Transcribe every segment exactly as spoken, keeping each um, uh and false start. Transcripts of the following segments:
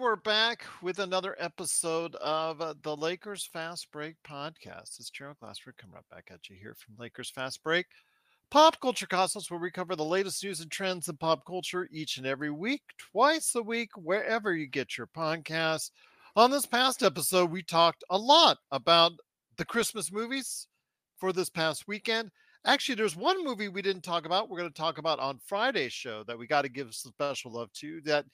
we're back with another episode of uh, the Lakers Fast Break podcast. It's Jerome Glassford coming right back at you here from Lakers Fast Break. Pop Culture Cosmos, where we cover the latest news and trends in pop culture each and every week, twice a week, wherever you get your podcasts. On this past episode, we talked a lot about the Christmas movies for this past weekend. Actually, there's one movie we didn't talk about. We're going to talk about on Friday's show that we got to give some special love to that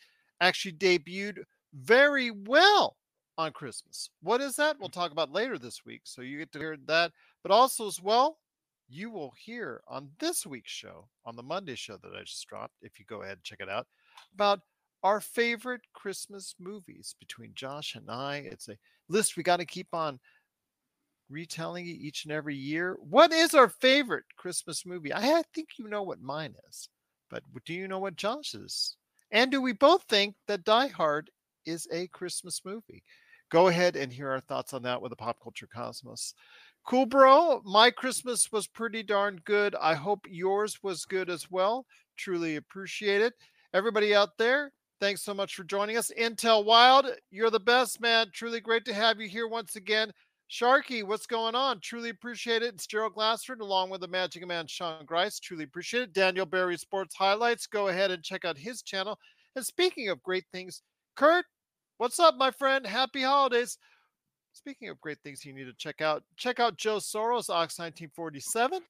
actually debuted very well on Christmas. What is that? We'll talk about later this week, so you get to hear that. But also as well, you will hear on this week's show, on the Monday show that I just dropped, if you go ahead and check it out, about our favorite Christmas movies between Josh and I. It's a list we got to keep on retelling each and every year. What is our favorite Christmas movie? I think you know what mine is, but do you know what Josh's? And do we both think that Die Hard is a Christmas movie? Go ahead and hear our thoughts on that with the Pop Culture Cosmos. Cool, bro. My Christmas was pretty darn good. I hope yours was good as well. Truly appreciate it. Everybody out there, thanks so much for joining us. Intel Wild, you're the best, man. Truly great to have you here once again. Sharky, what's going on? Truly appreciate it. It's Gerald Glassford along with the Magic Man, Sean Grice. Truly appreciate it. Daniel Berry Sports Highlights. Go ahead and check out his channel. And speaking of great things, Kurt, what's up, my friend? Happy holidays. Speaking of great things you need to check out, check out Joe Soros, Ox nineteen forty-seven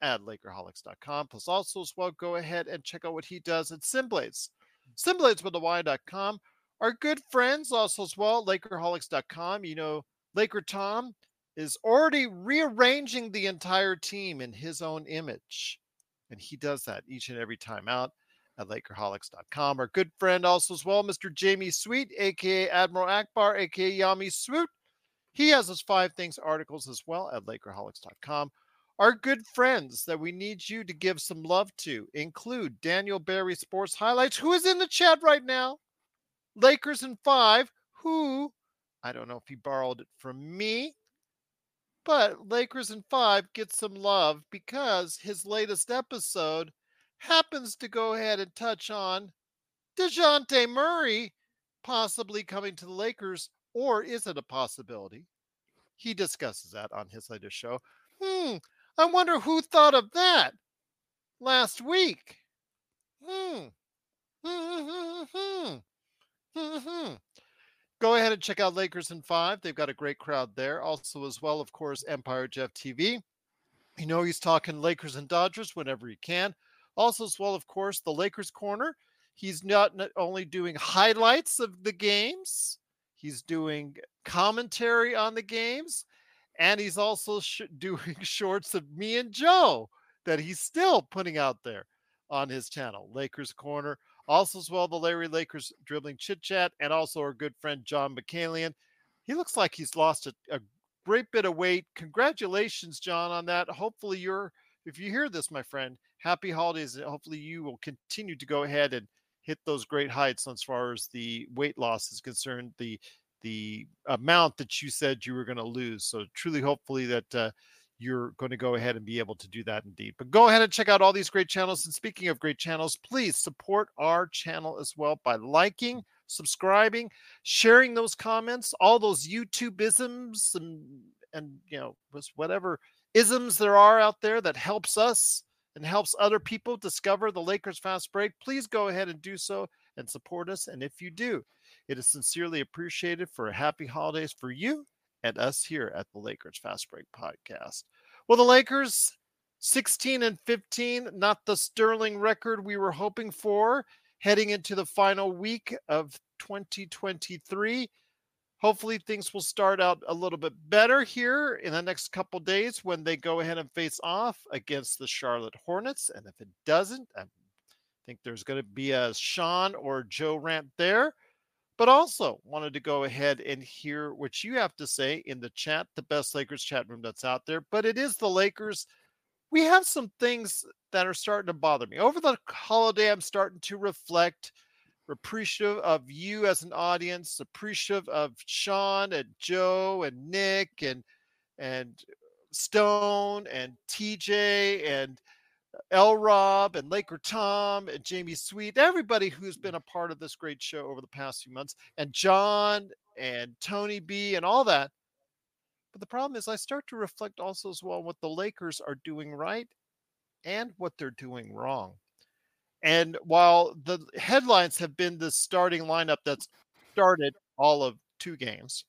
at Lakerholics dot com. Plus also as well, go ahead and check out what he does at Simblades. Simblades with the Y dot com. Our good friends also as well, Lakerholics dot com. You know, Laker Tom is already rearranging the entire team in his own image. And he does that each and every time out at Lakerholics dot com. Our good friend also as well, Mister Jamie Sweet, a k a. Admiral Akbar, a k a. Yami Swoot. He has his five things articles as well at Lakerholics dot com. Our good friends that we need you to give some love to include Daniel Berry Sports Highlights, who is in the chat right now. Lakers in Five, who... I don't know if he borrowed it from me, but Lakers in Five gets some love because his latest episode happens to go ahead and touch on DeJounte Murray possibly coming to the Lakers, or is it a possibility? He discusses that on his latest show. Hmm, I wonder who thought of that last week. Hmm, hmm, hmm, hmm, hmm. Go ahead and check out Lakers in Five. They've got a great crowd there. Also as well, of course, Empire Jeff T V. You know he's talking Lakers and Dodgers whenever he can. Also as well, of course, the Lakers corner. He's not, not only doing highlights of the games, he's doing commentary on the games, and he's also sh- doing shorts of me and Joe that he's still putting out there on his channel, Lakers Corner. Also as well, the Larry Lakers dribbling chit-chat, and also our good friend John McCalion. He looks like he's lost a, a great bit of weight. Congratulations, John, on that. Hopefully you're, if you hear this, my friend, happy holidays. And hopefully you will continue to go ahead and hit those great heights as far as the weight loss is concerned, the the amount that you said you were going to lose. So truly hopefully that uh, you're going to go ahead and be able to do that indeed. But go ahead and check out all these great channels. And speaking of great channels, please support our channel as well by liking, subscribing, sharing those comments, all those YouTube-isms and, and you know, whatever isms there are out there that helps us and helps other people discover the Lakers Fast Break. Please go ahead and do so and support us. And if you do, it is sincerely appreciated. For a happy holidays for you and us here at the Lakers Fast Break podcast. Well, the Lakers, sixteen and fifteen, not the sterling record we were hoping for, heading into the final week of twenty twenty-three. Hopefully things will start out a little bit better here in the next couple days when they go ahead and face off against the Charlotte Hornets. And if it doesn't, I think there's going to be a Sean or Joe rant there. But also wanted to go ahead and hear what you have to say in the chat, the best Lakers chat room that's out there. But it is the Lakers. We have some things that are starting to bother me. Over the holiday, I'm starting to reflect, appreciative of you as an audience, appreciative of Sean and Joe and Nick and and Stone and T J and L. Rob and Laker Tom and Jamie Sweet, everybody who's been a part of this great show over the past few months, and John and Tony B and all that. But the problem is I start to reflect also as well what the Lakers are doing right and what they're doing wrong. And while the headlines have been the starting lineup that's started all of two games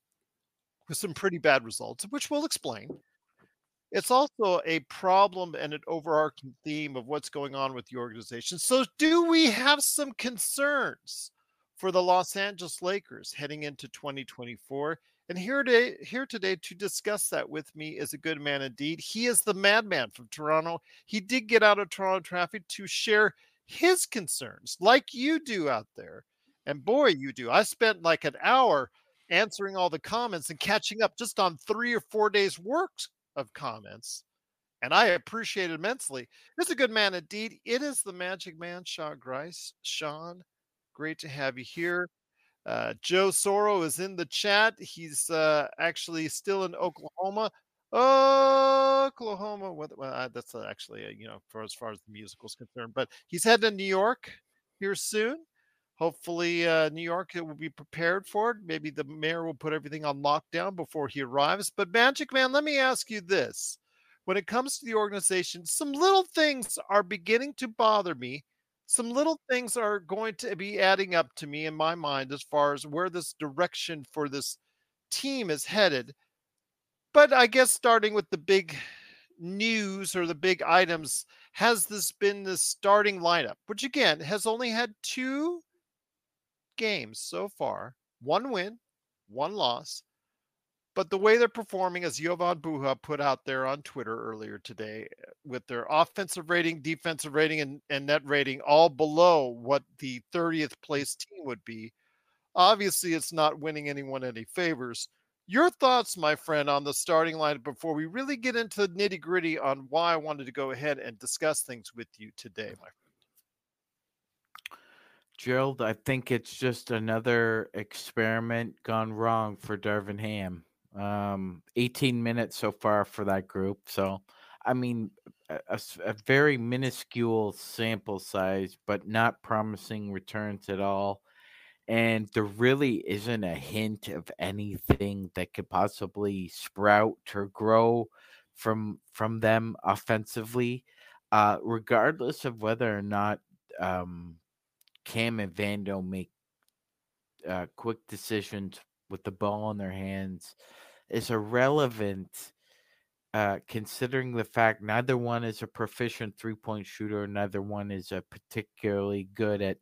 with some pretty bad results, which we'll explain, it's also a problem and an overarching theme of what's going on with the organization. So do we have some concerns for the Los Angeles Lakers heading into twenty twenty-four? And here today, here today to discuss that with me is a good man indeed. He is the madman from Toronto. He did get out of Toronto traffic to share his concerns like you do out there. And boy, you do. I spent like an hour answering all the comments and catching up just on three or four days' work of comments, and I appreciate it immensely. It's a good man indeed. It is the Magic Man, Sean Grice. Sean, great to have you here. Uh, Joe Soros is in the chat. He's uh, actually still in Oklahoma. Oklahoma. Well, uh, that's actually, uh, you know, for as far as the musical is concerned, but he's heading to New York here soon. Hopefully, uh, New York will be prepared for it. Maybe the mayor will put everything on lockdown before he arrives. But Magic Man, let me ask you this. When it comes to the organization, some little things are beginning to bother me. Some little things are going to be adding up to me in my mind as far as where this direction for this team is headed. But I guess starting with the big news or the big items, has this been the starting lineup, which again has only had two games so far, one win, one loss, but the way they're performing, as Jovan Buha put out there on Twitter earlier today, with their offensive rating, defensive rating, and, and net rating all below what the thirtieth place team would be, obviously it's not winning anyone any favors. Your thoughts, my friend, on the starting lineup before we really get into the nitty gritty on why I wanted to go ahead and discuss things with you today, my friend. Gerald, I think it's just another experiment gone wrong for Darvin Ham. Um, eighteen minutes so far for that group. So, I mean, a, a very minuscule sample size, but not promising returns at all. And there really isn't a hint of anything that could possibly sprout or grow from from them offensively, uh, regardless of whether or not um, – Cam and Vando make uh, quick decisions with the ball in their hands is irrelevant, uh, considering the fact neither one is a proficient three-point shooter, neither one is a particularly good at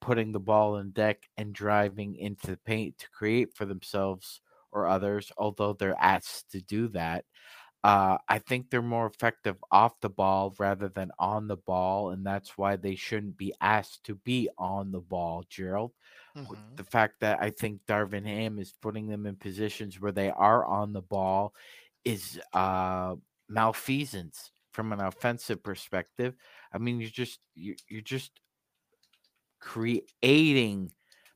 putting the ball in deck and driving into the paint to create for themselves or others, although they're asked to do that. Uh, I think they're more effective off the ball rather than on the ball, and that's why they shouldn't be asked to be on the ball, Gerald. Mm-hmm. The fact that I think Darvin Ham is putting them in positions where they are on the ball is uh, malfeasance from an offensive perspective. I mean, you're just you're, you're just creating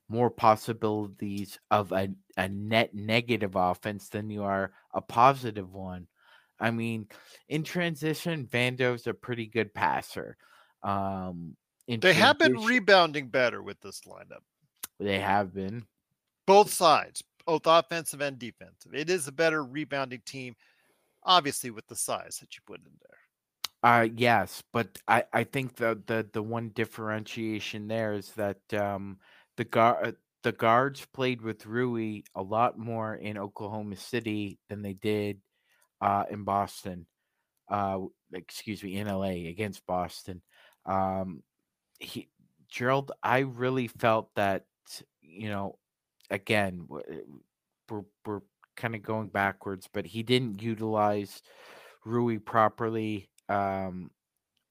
more possibilities of a, a net negative offense than you are a positive one. I mean, in transition, Vando's a pretty good passer. Um, in they have been rebounding better with this lineup. They have been. Both sides, both offensive and defensive. It is a better rebounding team, obviously, with the size that you put in there. Uh, yes, but I, I think the, the, the one differentiation there is that um, the guard – the guards played with Rui a lot more in Oklahoma City than they did uh, in Boston. Uh, excuse me, in L A against Boston. Um, he, Gerald, I really felt that, you know, again, we're, we're kind of going backwards, but he didn't utilize Rui properly um,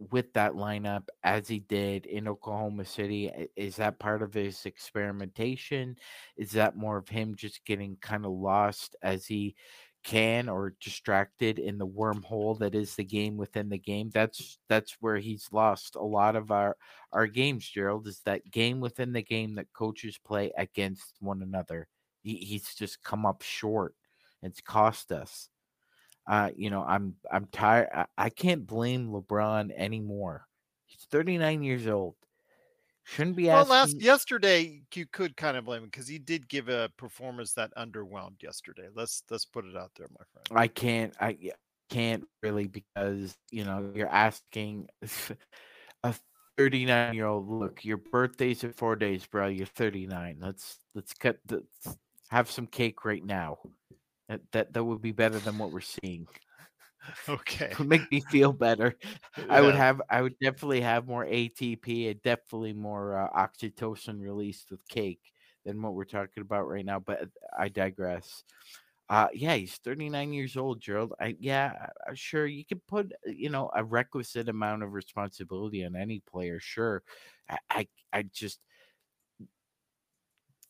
with that lineup as he did in Oklahoma City. Is that part of his experimentation? Is that more of him just getting kind of lost as he can, or distracted in the wormhole that is the game within the game? That's, that's where he's lost a lot of our, our games, Gerald, is that game within the game that coaches play against one another. He, he's just come up short. It's cost us. Uh, you know, I'm I'm tired. I, I can't blame LeBron anymore. He's thirty-nine years old. Shouldn't be asking. Well, last yesterday you could kind of blame him because he did give a performance that underwhelmed yesterday. Let's let's put it out there, my friend. I can't. I can't really because you know you're asking a thirty-nine-year-old. Look, your birthday's in four days, bro. You're thirty-nine. Let's let's cut. Let's have some cake right now. That, that that would be better than what we're seeing. Okay. It would make me feel better. Yeah. I would have I would definitely have more A T P and definitely more uh, oxytocin released with cake than what we're talking about right now, but I digress. Uh yeah, he's thirty-nine years old, Gerald. I yeah, sure you could put, you know, a requisite amount of responsibility on any player, sure. I I, I just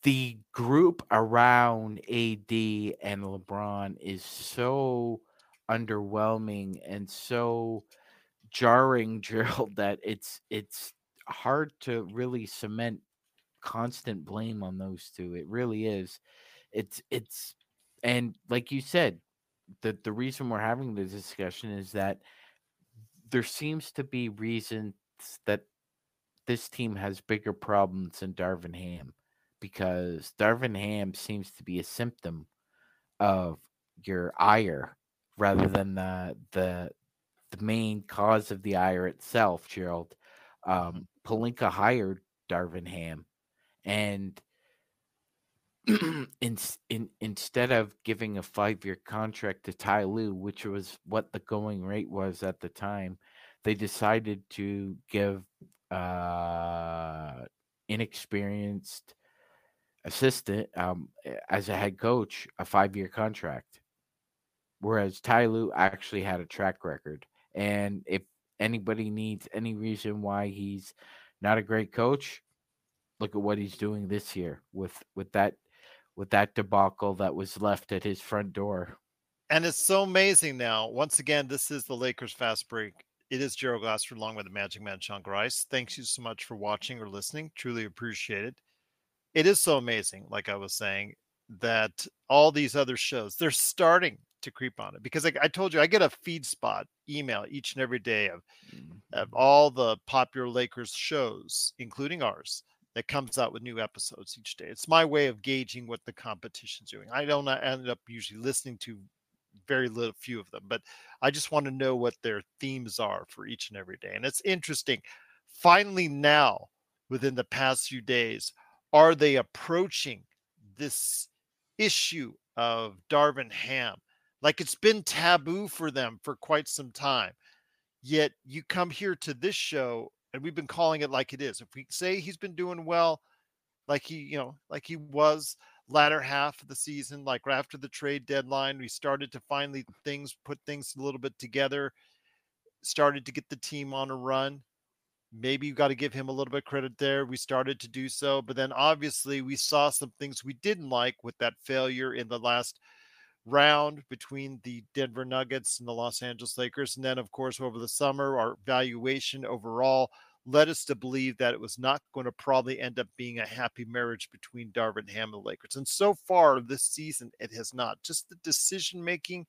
the group around A D and LeBron is so underwhelming and so jarring, Gerald, that it's it's hard to really cement constant blame on those two. It really is. It's it's and like you said, the, the reason we're having this discussion is that there seems to be reasons that this team has bigger problems than Darvin Ham. Because Darvin Ham seems to be a symptom of your ire rather than the the, the main cause of the ire itself, Gerald. Um, Pelinka hired Darvin Ham, and in, in, instead of giving a five-year contract to Ty Lue, which was what the going rate was at the time, they decided to give uh, inexperienced assistant um, as a head coach a five-year contract, whereas Ty Lue actually had a track record. And if anybody needs any reason why he's not a great coach, look at what he's doing this year with with that with that debacle that was left at his front door. And it's so amazing now. Once again, this is the Lakers Fast Break. It is Gerald Glassford along with the Magic Man Sean Grice. Thanks you so much for watching or listening. Truly appreciate it. It is so amazing, like I was saying, that all these other shows, they're starting to creep on it. Because like I told you, I get a feed spot email each and every day of, of all the popular Lakers shows, including ours, that comes out with new episodes each day. It's my way of gauging what the competition's doing. I don't end up usually listening to very little few of them, but I just want to know what their themes are for each and every day. And it's interesting. Finally now, within the past few days, are they approaching this issue of Darvin Ham? Like it's been taboo for them for quite some time. Yet you come here to this show and we've been calling it like it is. If we say he's been doing well, like he, you know, like he was latter half of the season, like right after the trade deadline, we started to finally things, put things a little bit together, started to get the team on a run. Maybe you got to give him a little bit of credit there. We started to do so, but then obviously we saw some things we didn't like with that failure in the last round between the Denver Nuggets and the Los Angeles Lakers. And then, of course, over the summer, our valuation overall led us to believe that it was not going to probably end up being a happy marriage between Darvin Ham and the Lakers. And so far this season, it has not. Just the decision-making,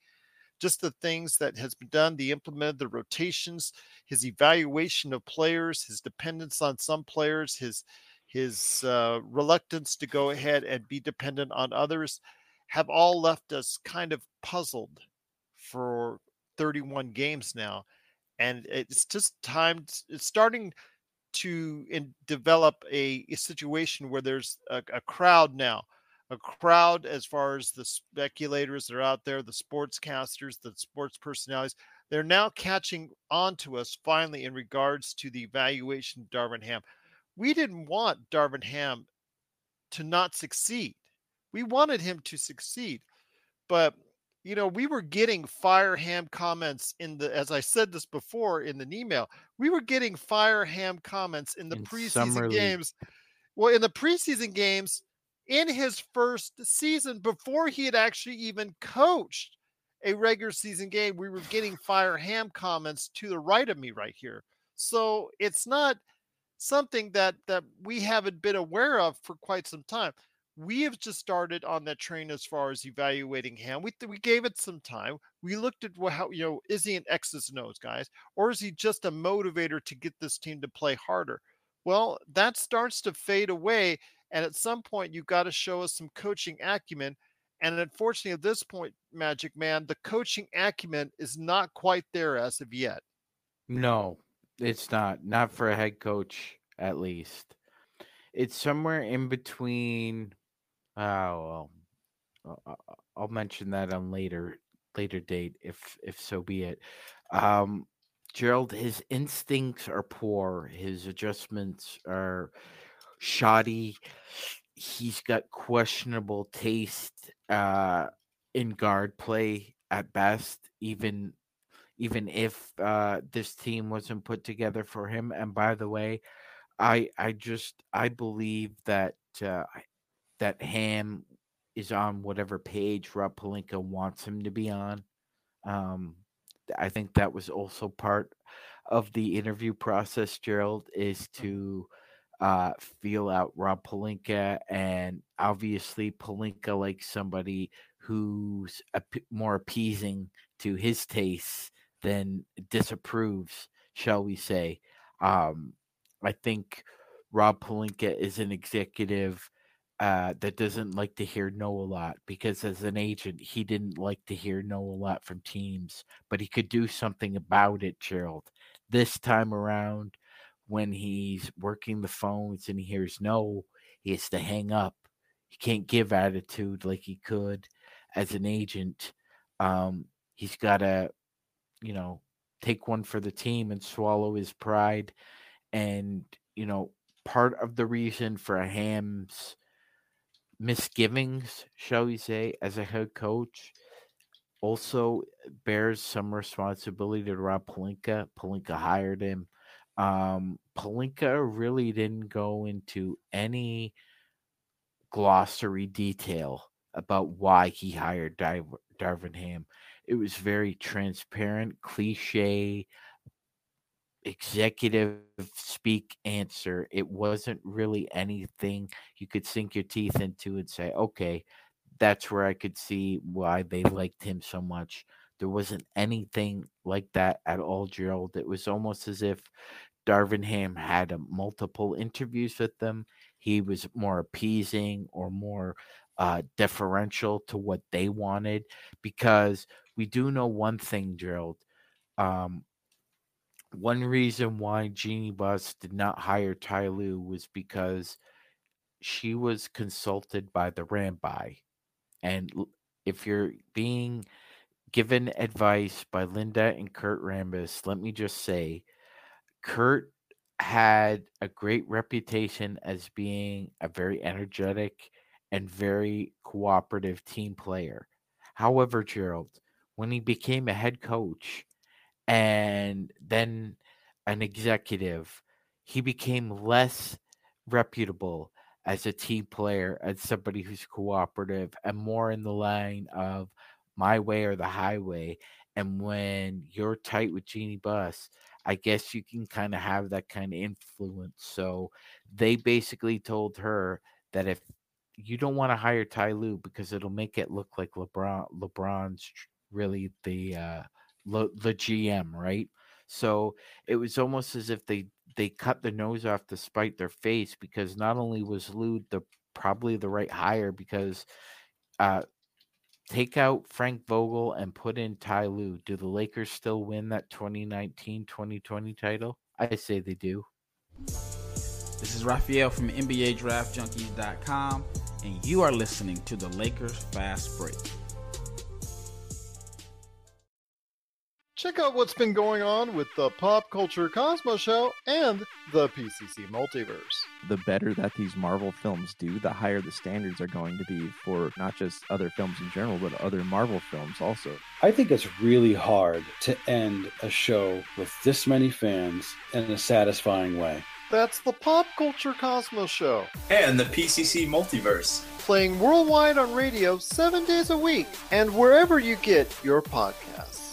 just the things that has been done, the implemented, the rotations, his evaluation of players, his dependence on some players, his his uh, reluctance to go ahead and be dependent on others have all left us kind of puzzled for thirty-one games now. And it's just time, it's starting to in, develop a, a situation where there's a, a crowd now. A crowd, as far as the speculators that are out there, the sportscasters, the sports personalities, they're now catching on to us finally in regards to the evaluation of Darvin Ham. We didn't want Darvin Ham to not succeed. We wanted him to succeed. But, you know, we were getting fire Ham comments in the, as I said this before in an email, we were getting fire Ham comments in the in preseason games. Well, in the preseason games, in his first season, before he had actually even coached a regular season game, we were getting fire Ham comments to the right of me right here. So it's not something that, that we haven't been aware of for quite some time. we have just started on that train as far as evaluating him. We we gave it some time. We looked at how, you know, is he an X's and O's guys, or is he just a motivator to get this team to play harder? Well, that starts to fade away, and at some point you've got to show us some coaching acumen. And unfortunately, at this point, Magic Man, the coaching acumen is not quite there as of yet. No, it's not. Not for a head coach, at least. It's somewhere in between. Oh, well, I'll mention that on later later date, if if so be it. Um, Gerald, his instincts are poor. His adjustments are shoddy. He's got questionable taste uh, in guard play at best, even even if uh, this team wasn't put together for him. And by the way, I I just I believe that uh, that Ham is on whatever page Rob Pelinka wants him to be on. Um, I think that was also part of the interview process, Gerald, is to Uh, feel out Rob Pelinka, and obviously Pelinka likes somebody who's a p- more appeasing to his tastes than disapproves, shall we say. Um, I think Rob Pelinka is an executive uh, that doesn't like to hear no a lot, because as an agent, he didn't like to hear no a lot from teams, but he could do something about it, Gerald. This time around, when he's working the phones and he hears no, he has to hang up. He can't give attitude like he could as an agent. Um, he's got to, you know, take one for the team and swallow his pride. And, you know, part of the reason for Ham's misgivings, shall we say, as a head coach, also bears some responsibility to Rob Pelinka. Pelinka hired him. Um, Pelinka really didn't go into any glossary detail about why he hired Dar- Darvin Ham. It was very transparent, cliche, executive speak answer. It wasn't really anything you could sink your teeth into and say, okay, that's where I could see why they liked him so much. There wasn't anything like that at all, Gerald. It was almost as if Darvin Ham had a, multiple interviews with them. He was more appeasing or more uh, deferential to what they wanted, because we do know one thing, Gerald. Um, one reason why Jeannie Buss did not hire Ty Lue was because she was consulted by the Rambi. And if you're being given advice by Linda and Kurt Rambis, let me just say, Kurt had a great reputation as being a very energetic and very cooperative team player. However, Gerald, when he became a head coach and then an executive, he became less reputable as a team player, as somebody who's cooperative and more in the line of my way or the highway. And when you're tight with Jeannie Buss, I guess you can kind of have that kind of influence. So they basically told her that if you don't want to hire Ty Lue because it'll make it look like LeBron, LeBron's really the uh, le, the G M, right? So it was almost as if they they cut their nose off to spite their face, because not only was Lue the probably the right hire, because uh, take out Frank Vogel and put in Ty Lue. Do the Lakers still win that twenty nineteen twenty twenty title? I say they do. This is Raphael from N B A Draft Junkies dot com, and you are listening to the Lakers Fast Break. Check out what's been going on with the Pop Culture Cosmos Show and the P C C Multiverse. The better that these Marvel films do, the higher the standards are going to be for not just other films in general, but other Marvel films also. I think it's really hard to end a show with this many fans in a satisfying way. That's the Pop Culture Cosmos Show and the P C C Multiverse, playing worldwide on radio seven days a week and wherever you get your podcasts.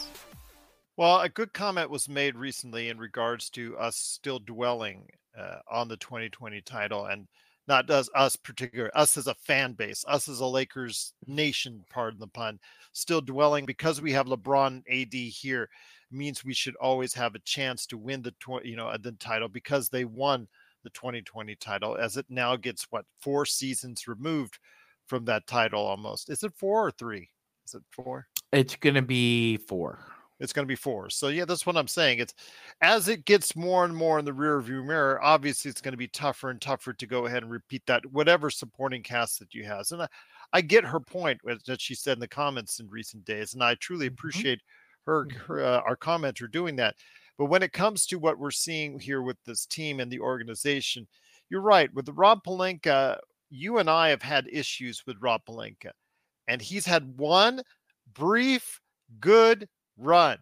Well, a good comment was made recently in regards to us still dwelling uh, on the twenty twenty title. And not us, us particular, us as a fan base, us as a Lakers nation, pardon the pun, still dwelling because we have LeBron and A D here means we should always have a chance to win the, you know, the title because they won the twenty twenty title as it now gets what, four seasons removed from that title almost. Is it four or three? Is it four? It's going to be four. It's going to be four. So, yeah, that's what I'm saying. It's as it gets more and more in the rearview mirror, obviously it's going to be tougher and tougher to go ahead and repeat that, whatever supporting cast that you have. And I, I get her point that she said in the comments in recent days, and I truly appreciate her, her uh, our commenter doing that. But when it comes to what we're seeing here with this team and the organization, you're right. With Rob Pelinka, you and I have had issues with Rob Pelinka, and he's had one brief good run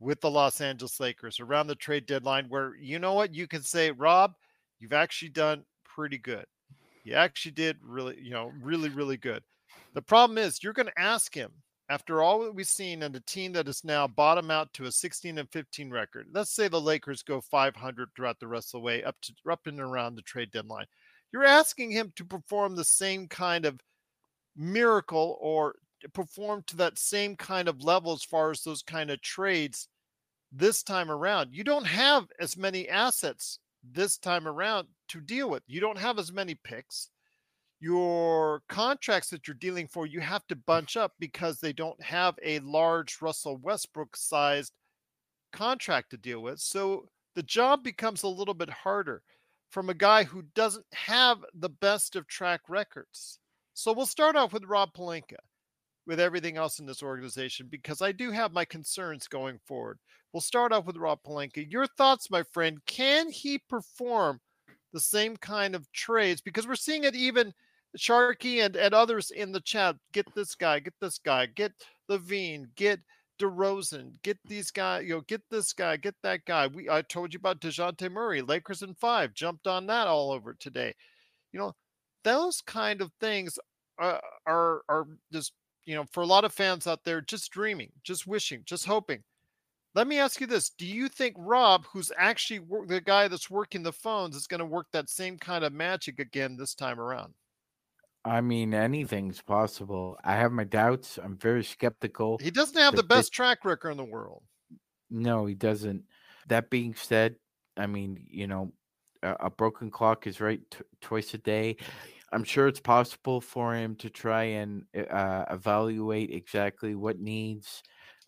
with the Los Angeles Lakers around the trade deadline where, you know what, you can say, Rob, you've actually done pretty good. You actually did really, you know, really, really good. The problem is you're going to ask him after all that we've seen and the team that is now bottom out to a sixteen and fifteen record. Let's say the Lakers go five hundred throughout the rest of the way up to up and around the trade deadline. You're asking him to perform the same kind of miracle or perform to that same kind of level as far as those kind of trades this time around. You don't have as many assets this time around to deal with. You don't have as many picks. Your contracts that you're dealing for, you have to bunch up because they don't have a large Russell Westbrook-sized contract to deal with. So the job becomes a little bit harder from a guy who doesn't have the best of track records. So we'll start off with Rob Pelinka, with everything else in this organization, because I do have my concerns going forward. We'll start off with Rob Pelinka. Your thoughts, my friend, can he perform the same kind of trades? Because we're seeing it even Sharkey and, and others in the chat. Get this guy, get this guy, get Levine, get DeRozan, get these guys, you know, get this guy, get that guy. We I told you about DeJounte Murray, Lakers in Five, jumped on that all over today. You know, those kind of things are, are, are just, you know, for a lot of fans out there, just dreaming, just wishing, just hoping. Let me ask you this. Do you think Rob, who's actually the guy that's working the phones, is going to work that same kind of magic again this time around? I mean, anything's possible. I have my doubts. I'm very skeptical. He doesn't have the best this... track record in the world. No, he doesn't. That being said, I mean, you know, a, a broken clock is right t- twice a day. I'm sure it's possible for him to try and uh, evaluate exactly what needs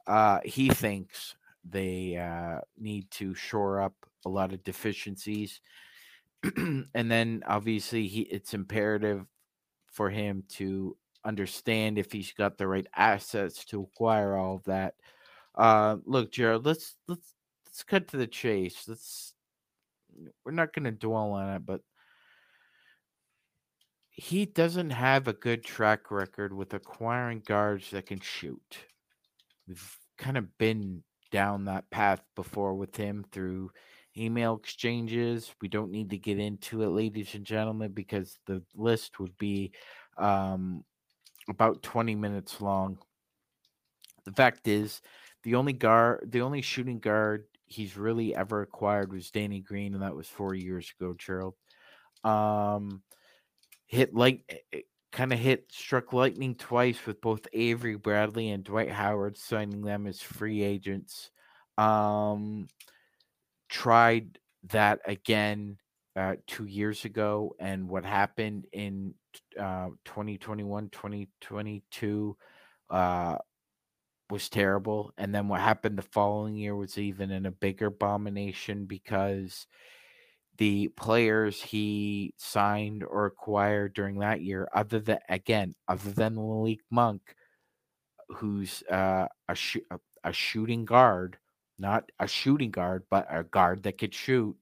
uh, he thinks they uh, need to shore up a lot of deficiencies. And then obviously he, it's imperative for him to understand if he's got the right assets to acquire all of that. Uh, look, Jared, let's, let's, let's cut to the chase. Let's, we're not going to dwell on it, but he doesn't have a good track record with acquiring guards that can shoot. We've kind of been down that path before with him through email exchanges. We don't need to get into it, ladies and gentlemen, because the list would be um, about twenty minutes long. The fact is, the only guard, the only shooting guard he's really ever acquired was Danny Green, and that was four years ago, Gerald. Um... Hit like kind of hit struck lightning twice with both Avery Bradley and Dwight Howard, signing them as free agents. Um, tried that again uh, two years ago, and what happened in uh, twenty twenty-one, twenty twenty-two uh, was terrible. And then what happened the following year was even in a bigger abomination because the players he signed or acquired during that year, other than, again, other than Malik Monk, who's uh, a, sh- a, a shooting guard, not a shooting guard, but a guard that could shoot,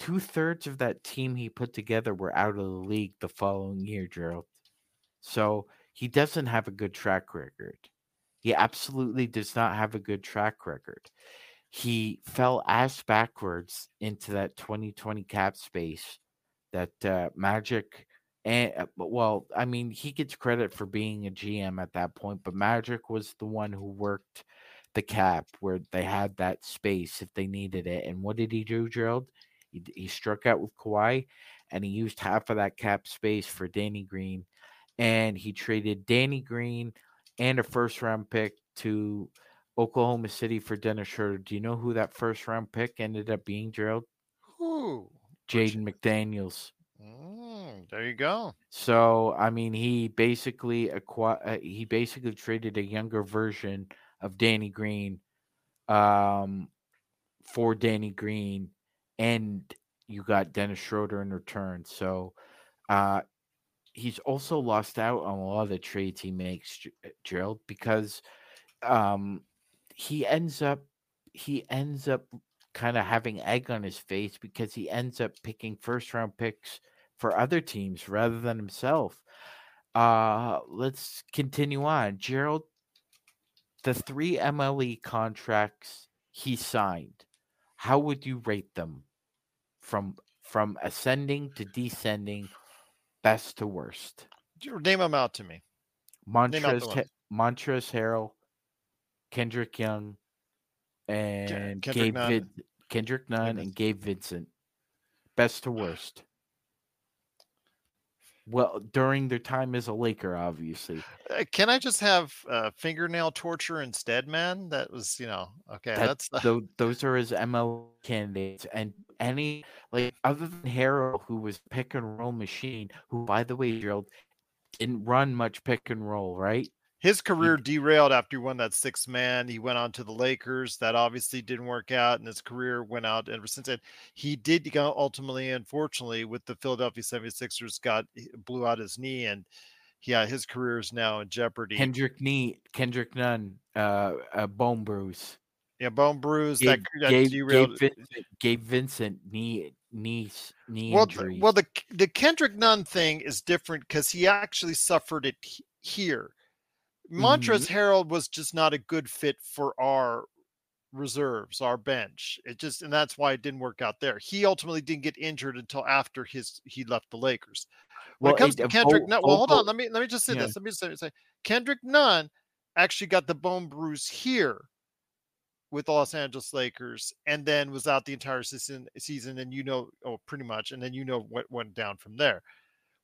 two-thirds of that team he put together were out of the league the following year, Gerald. So he doesn't have a good track record. He absolutely does not have a good track record. He fell ass backwards into that twenty twenty cap space that uh, Magic and well, I mean, he gets credit for being a G M at that point, but Magic was the one who worked the cap where they had that space if they needed it. And what did he do, Gerald? He, he struck out with Kawhi, and he used half of that cap space for Danny Green. And he traded Danny Green and a first-round pick to Oklahoma City for Dennis Schroeder. Do you know who that first-round pick ended up being, Gerald? Who? Jaden McDaniels. Mm, there you go. So, I mean, he basically acqu- uh, he basically traded a younger version of Danny Green um, for Danny Green, and you got Dennis Schroeder in return. So, uh, he's also lost out on a lot of the trades he makes, G- Gerald, because um, he ends up he ends up kind of having egg on his face because he ends up picking first-round picks for other teams rather than himself. Uh, let's continue on. Gerald, the three M L E contracts he signed, how would you rate them from from ascending to descending, best to worst? Name them out to me. Montrezl Harrell, Kendrick Young, and Kendrick Gabe Nunn. Vid, Kendrick Nunn and Gabe Vincent. Best to worst. Well, during their time as a Laker, obviously. Uh, can I just have uh, fingernail torture instead, man? That was, you know, okay. That, that's the... th- those are his M L candidates, and any like other than Harrell, who was pick and roll machine, who, by the way, Gerald, didn't run much pick and roll, right? His career derailed after he won that sixth man. He went on to the Lakers. That obviously didn't work out, and his career went out ever since then. He did go ultimately, unfortunately, with the Philadelphia seventy-sixers, got blew out his knee, and yeah, his career is now in jeopardy. Kendrick knee, Kendrick Nunn, uh, uh, bone bruise. Yeah, bone bruise. Gabe, that, that Gabe, derailed. Gabe Vincent, Gabe Vincent knee. Knees, knee well, injuries. The, well, the the Kendrick Nunn thing is different because he actually suffered it he, here. Montrezl mm-hmm. Harrell was just not a good fit for our reserves, our bench. It just, and that's why it didn't work out there. He ultimately didn't get injured until after his he left the Lakers. When well, it comes it, to Kendrick oh, Nunn, well, oh, hold on. Let me let me just say yeah. this. Let me just say, say Kendrick Nunn actually got the bone bruise here with the Los Angeles Lakers, and then was out the entire season, season and you know, oh, pretty much, and then you know what went down from there.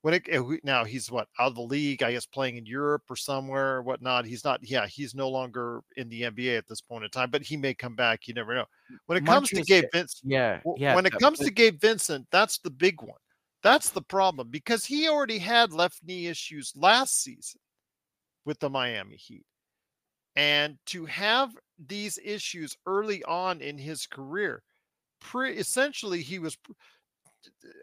When it, now he's what, out of the league, I guess, playing in Europe or somewhere or whatnot. He's not, yeah, he's no longer in the N B A at this point in time, but he may come back. You never know. When it comes Montrezl, to Gabe Vincent, yeah, yeah, when it yeah, comes but, to Gabe Vincent, that's the big one. That's the problem, because he already had left knee issues last season with the Miami Heat. And to have these issues early on in his career, pre- essentially he was,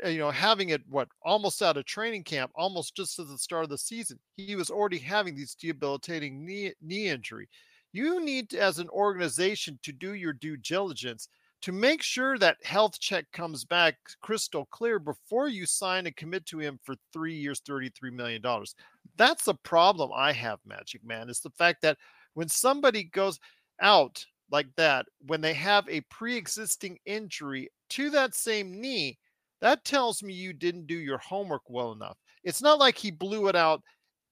you know, having it, what, almost out of training camp, almost just at the start of the season. He was already having these debilitating knee, knee injury. You need, as an organization, to do your due diligence to make sure that health check comes back crystal clear before you sign and commit to him for three years, thirty-three million dollars. That's the problem I have, Magic Man, is the fact that when somebody goes out like that, when they have a pre-existing injury to that same knee, that tells me you didn't do your homework well enough. It's not like he blew it out,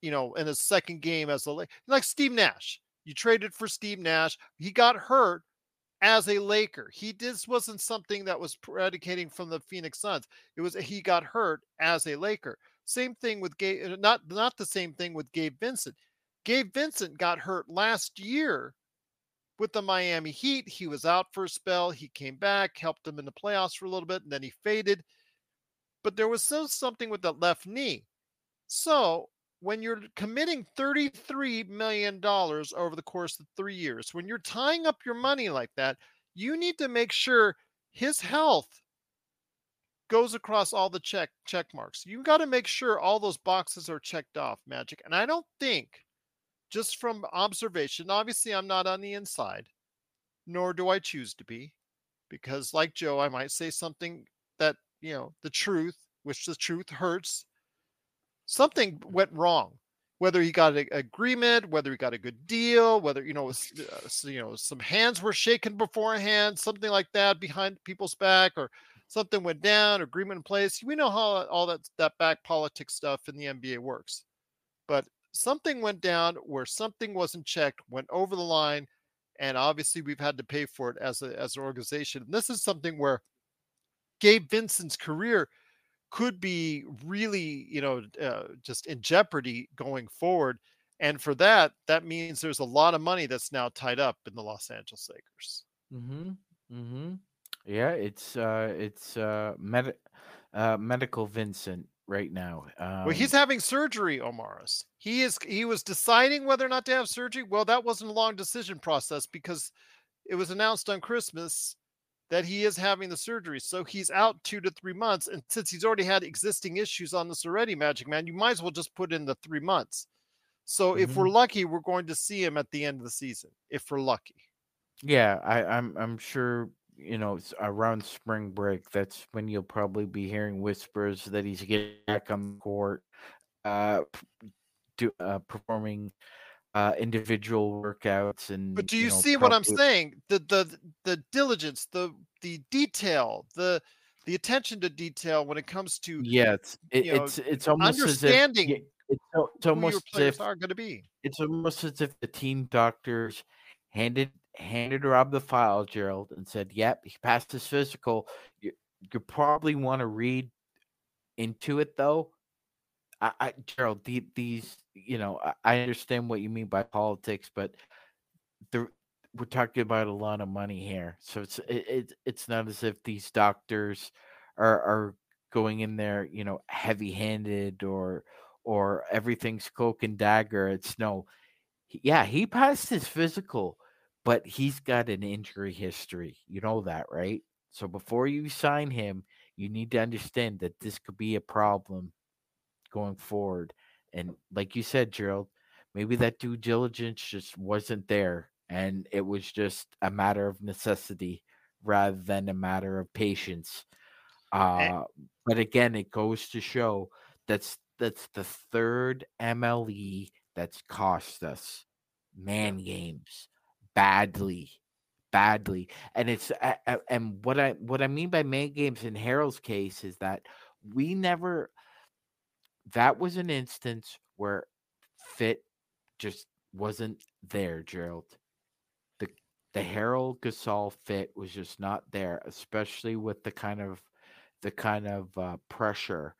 you know, in his second game as a like Steve Nash. You traded for Steve Nash. He got hurt as a Laker. He this wasn't something that was predicating from the Phoenix Suns. It was he got hurt as a Laker. Same thing with Gabe. Not not the same thing with Gabe Vincent. Gabe Vincent got hurt last year with the Miami Heat. He was out for a spell. He came back, helped them in the playoffs for a little bit, and then he faded. But there was still something with that left knee. So when you're committing thirty-three million dollars over the course of three years, when you're tying up your money like that, you need to make sure his health goes across all the check, check marks. You've got to make sure all those boxes are checked off, Magic. And I don't think... just from observation, obviously I'm not on the inside, nor do I choose to be, because like Joe, I might say something that, you know, the truth, which the truth hurts. Something went wrong, whether he got an agreement, whether he got a good deal, whether, you know, you know, some hands were shaken beforehand, something like that behind people's back, or something went down, agreement in place. We know how all that, that back politics stuff in the N B A works, but something went down where something wasn't checked, went over the line, and obviously we've had to pay for it as a as an organization. And this is something where Gabe Vincent's career could be really, you know, uh, just in jeopardy going forward. And for that, that means there's a lot of money that's now tied up in the Los Angeles Lakers. Mm-hmm. Mm-hmm. Yeah, it's uh, it's uh, med- uh, medical Vincent right now. Um, well, he's having surgery, Omaris. He is. He was deciding whether or not to have surgery. Well, that wasn't a long decision process because it was announced on Christmas that he is having the surgery. So he's out two to three months. And since he's already had existing issues on this already, Magic Man, you might as well just put in the three months. So mm-hmm. if we're lucky, we're going to see him at the end of the season, if we're lucky. Yeah, I, I'm I'm sure, you know, it's around spring break, that's when you'll probably be hearing whispers that he's getting back on the court, uh, do, uh, performing uh, individual workouts. And But do you, you know, see probably... what I'm saying? The the the diligence, the the detail, the the attention to detail when it comes to yeah, it's it, know, it's it's almost understanding. As if, it's, it's almost who your players as if, are going to be. It's almost as if the team doctors handed handed Rob the file, Gerald, and said, "Yep, he passed his physical. You, you probably want to read into it, though." I, I Gerald, the, these, you know, I, I understand what you mean by politics, but the, we're talking about a lot of money here, so it's it, it it's not as if these doctors are are going in there, you know, heavy-handed or. or everything's cloak and dagger. It's no, yeah, he passed his physical, but he's got an injury history. You know that, right? So before you sign him, you need to understand that this could be a problem going forward. And like you said, Gerald, maybe that due diligence just wasn't there. And it was just a matter of necessity rather than a matter of patience. Uh, but again, it goes to show that's, That's the third M L E that's cost us man games badly, badly. And it's I, I, and what I what I mean by man games in Harrell's case is that we never. That was an instance where fit just wasn't there, Gerald. The the Harrell Gasol fit was just not there, especially with the kind of the kind of uh, pressure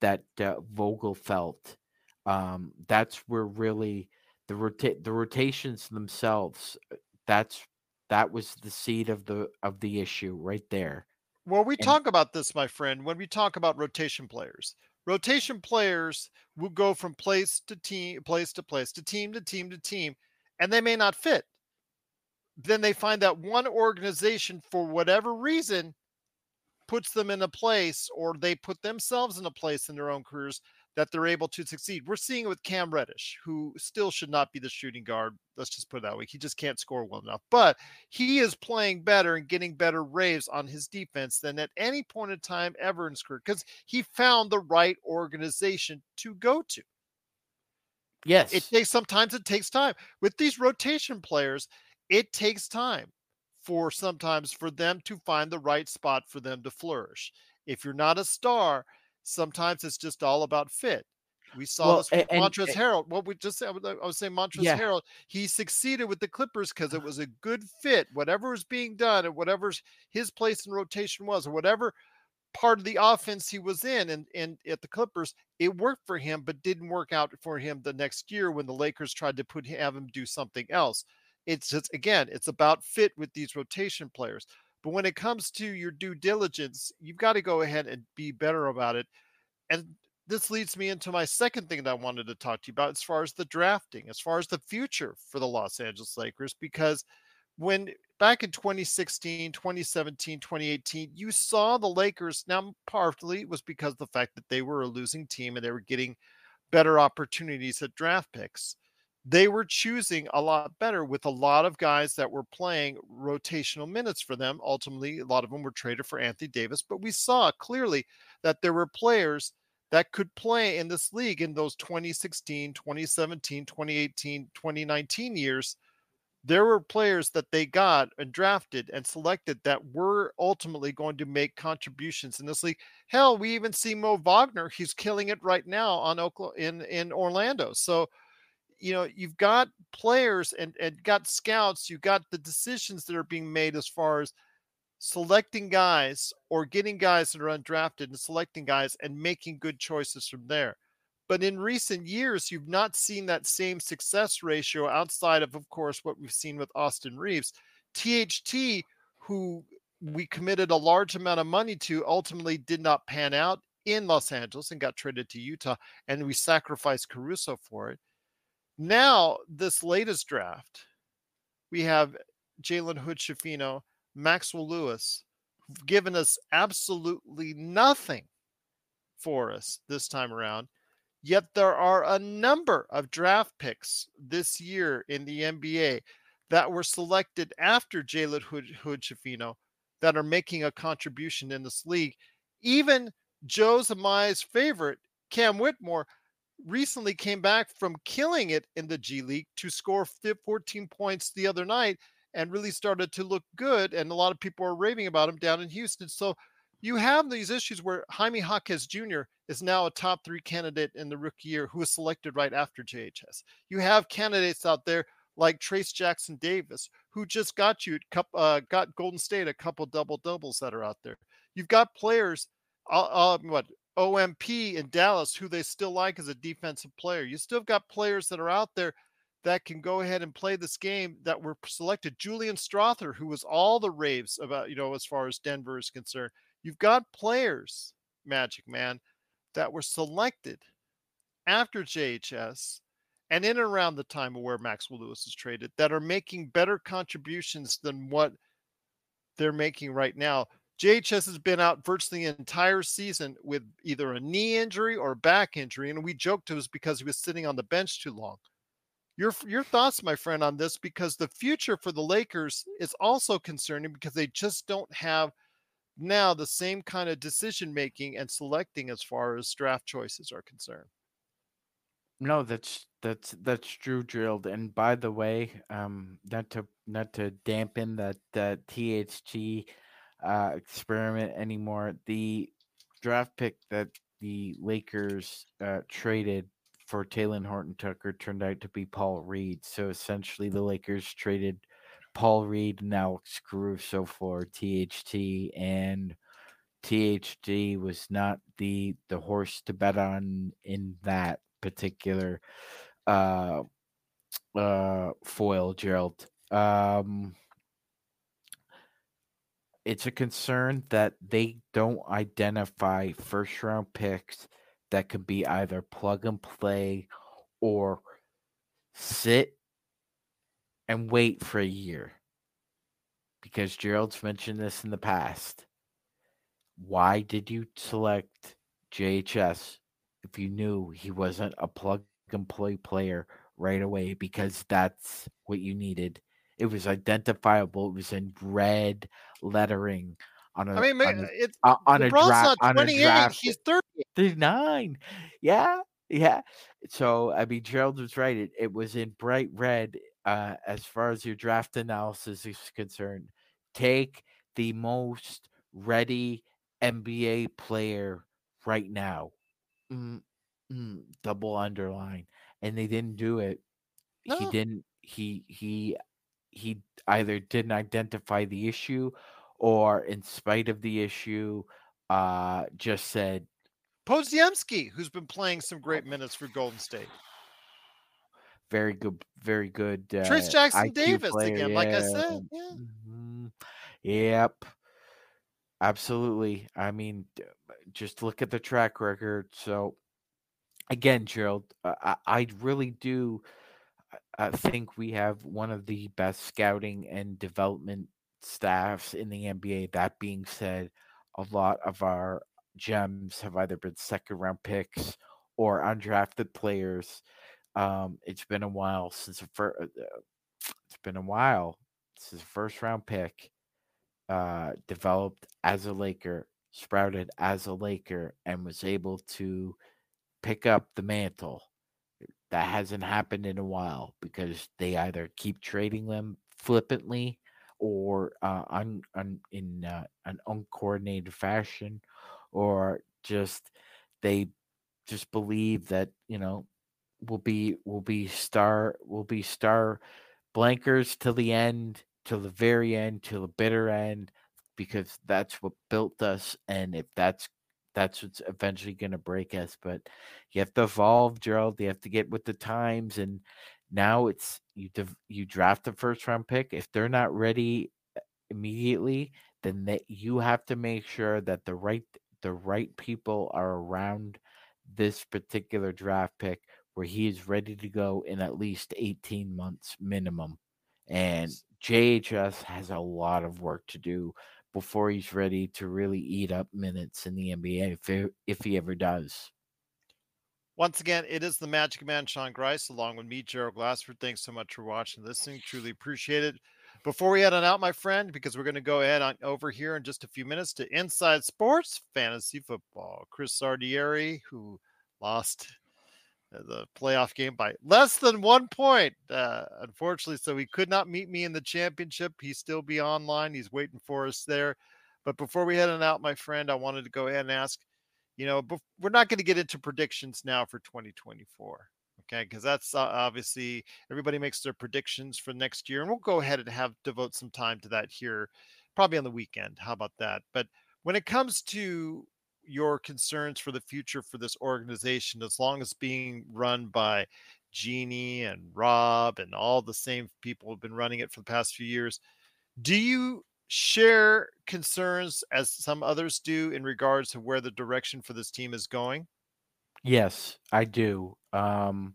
that uh, Vogel felt. Um, that's where really the rota- the rotations themselves. That's that was the seed of the of the issue right there. Well, we and- talk about this, my friend, when we talk about rotation players. Rotation players will go from place to team, place to place, to team to team to team, and they may not fit. Then they find that one organization, for whatever reason, puts them in a place, or they put themselves in a place in their own careers that they're able to succeed. We're seeing it with Cam Reddish, who still should not be the shooting guard. Let's just put it that way. He just can't score well enough, but he is playing better and getting better raves on his defense than at any point in time ever in his career, because he found the right organization to go to. Yes. It takes, sometimes it takes time with these rotation players. It takes time. For sometimes for them to find the right spot for them to flourish. If you're not a star, sometimes it's just all about fit. We saw well, this with and, Montrezl and, Harrell. What we just I was saying, Montrezl yeah. Harrell, he succeeded with the Clippers because it was a good fit. Whatever was being done and whatever his place in rotation was, or whatever part of the offense he was in and, and at the Clippers, it worked for him, but didn't work out for him the next year when the Lakers tried to put have him do something else. It's just, again, it's about fit with these rotation players. But when it comes to your due diligence, you've got to go ahead and be better about it. And this leads me into my second thing that I wanted to talk to you about as far as the drafting, as far as the future for the Los Angeles Lakers, because when back in twenty sixteen, twenty seventeen, twenty eighteen, you saw the Lakers. Now, partly it was because of the fact that they were a losing team and they were getting better opportunities at draft picks. They were choosing a lot better with a lot of guys that were playing rotational minutes for them. Ultimately, a lot of them were traded for Anthony Davis, but we saw clearly that there were players that could play in this league in those twenty sixteen, twenty seventeen, twenty eighteen, twenty nineteen years. There were players that they got and drafted and selected that were ultimately going to make contributions in this league. Hell, we even see Mo Wagner. He's killing it right now on Oklahoma, in, in Orlando. So, you know, you've got players and, and got scouts, you got the decisions that are being made as far as selecting guys or getting guys that are undrafted and selecting guys and making good choices from there. But in recent years, you've not seen that same success ratio outside of, of course, what we've seen with Austin Reeves. T H T, who we committed a large amount of money to, ultimately did not pan out in Los Angeles and got traded to Utah, and we sacrificed Caruso for it. Now, this latest draft, we have Jalen Hood-Schifino, Maxwell Lewis, who've given us absolutely nothing for us this time around. Yet there are a number of draft picks this year in the N B A that were selected after Jalen Hood-Schifino that are making a contribution in this league. Even Joe Amaya's favorite, Cam Whitmore, recently came back from killing it in the G League to score fourteen points the other night and really started to look good. And a lot of people are raving about him down in Houston. So you have these issues where Jaime Jaquez Junior is now a top three candidate in the rookie year who was selected right after J H S. You have candidates out there like Trace Jackson Davis, who just got you uh, got Golden State a couple double doubles that are out there. You've got players, uh, uh, what O M P in Dallas, who they still like as a defensive player. You still got players that are out there that can go ahead and play this game that were selected. Julian Strother, who was all the raves about, you know, as far as Denver is concerned. You've got players, Magic Man, that were selected after J H S and in and around the time of where Maxwell Lewis is traded that are making better contributions than what they're making right now. J H S has been out virtually the entire season with either a knee injury or a back injury, and we joked it was because he was sitting on the bench too long. Your, your thoughts, my friend, on this, because the future for the Lakers is also concerning because they just don't have now the same kind of decision-making and selecting as far as draft choices are concerned. No, that's, that's, that's true, drilled. And by the way, um, not to, not to dampen that, that T H G uh, experiment anymore. The draft pick that the Lakers uh, traded for Taylen Horton Tucker turned out to be Paul Reed. So essentially the Lakers traded Paul Reed and Alex Caruso for T H T, and T H T was not the the horse to bet on in that particular uh, uh, foil, Gerald. Um, it's a concern that they don't identify first-round picks that can be either plug-and-play or sit and wait for a year, because Gerald's mentioned this in the past. Why did you select J H S if you knew he wasn't a plug-and-play player right away? Because that's what you needed. It was identifiable. It was in red lettering on a. I mean, on a, it's uh, on a draft. On a draft, he's thirty-nine. Yeah, yeah. So I mean, Gerald was right. It it was in bright red. Uh, as far as your draft analysis is concerned, take the most ready N B A player right now. Mm, mm, double underline, and they didn't do it. No. He didn't. He he he either didn't identify the issue, or in spite of the issue, uh, just said Podziemski, who's been playing some great minutes for Golden State. Very good, very good. Uh, Trace Jackson I Q Davis player. Again, yeah. Like I said. Yeah. Mm-hmm. Yep. Absolutely. I mean, just look at the track record. So, again, Gerald, I, I really do I think we have one of the best scouting and development staffs in the N B A. That being said, a lot of our gems have either been second-round picks or undrafted players. Um, it's been a while since the first. Uh, it's been a while since the first round pick uh, developed as a Laker, sprouted as a Laker, and was able to pick up the mantle. That hasn't happened in a while because they either keep trading them flippantly or uh, un, un, in uh, an uncoordinated fashion, or just they just believe that you know. Will be will be star will be star blankers till the end, till the very end, till the bitter end. because that's what built us, and if that's that's what's eventually going to break us. But you have to evolve, Gerald. You have to get with the times, and now it's you you draft the first round pick. If they're not ready immediately, then that you have to make sure that the right the right people are around this particular draft pick where he is ready to go in at least eighteen months minimum. And J H S has a lot of work to do before he's ready to really eat up minutes in the N B A, if he, if he ever does. Once again, it is the Magic Man, Sean Grice, along with me, Gerald Glassford. Thanks so much for watching and listening. Truly appreciate it. Before we head on out, my friend, because we're going to go ahead on over here in just a few minutes to Inside Sports Fantasy Football. Chris Sardieri, who lost the playoff game by less than one point, uh, unfortunately, so he could not meet me in the championship. He's still be online. He's waiting for us there. But before we head on out, my friend, I wanted to go ahead and ask, you know, we're not going to get into predictions now for twenty twenty-four, okay? Because that's uh, obviously everybody makes their predictions for next year, and we'll go ahead and have devote some time to that here, probably on the weekend. How about that? But when it comes to your concerns for the future for this organization, as long as being run by Jeannie and Rob and all the same people who have been running it for the past few years, do you share concerns as some others do in regards to where the direction for this team is going? Yes, I do. Um,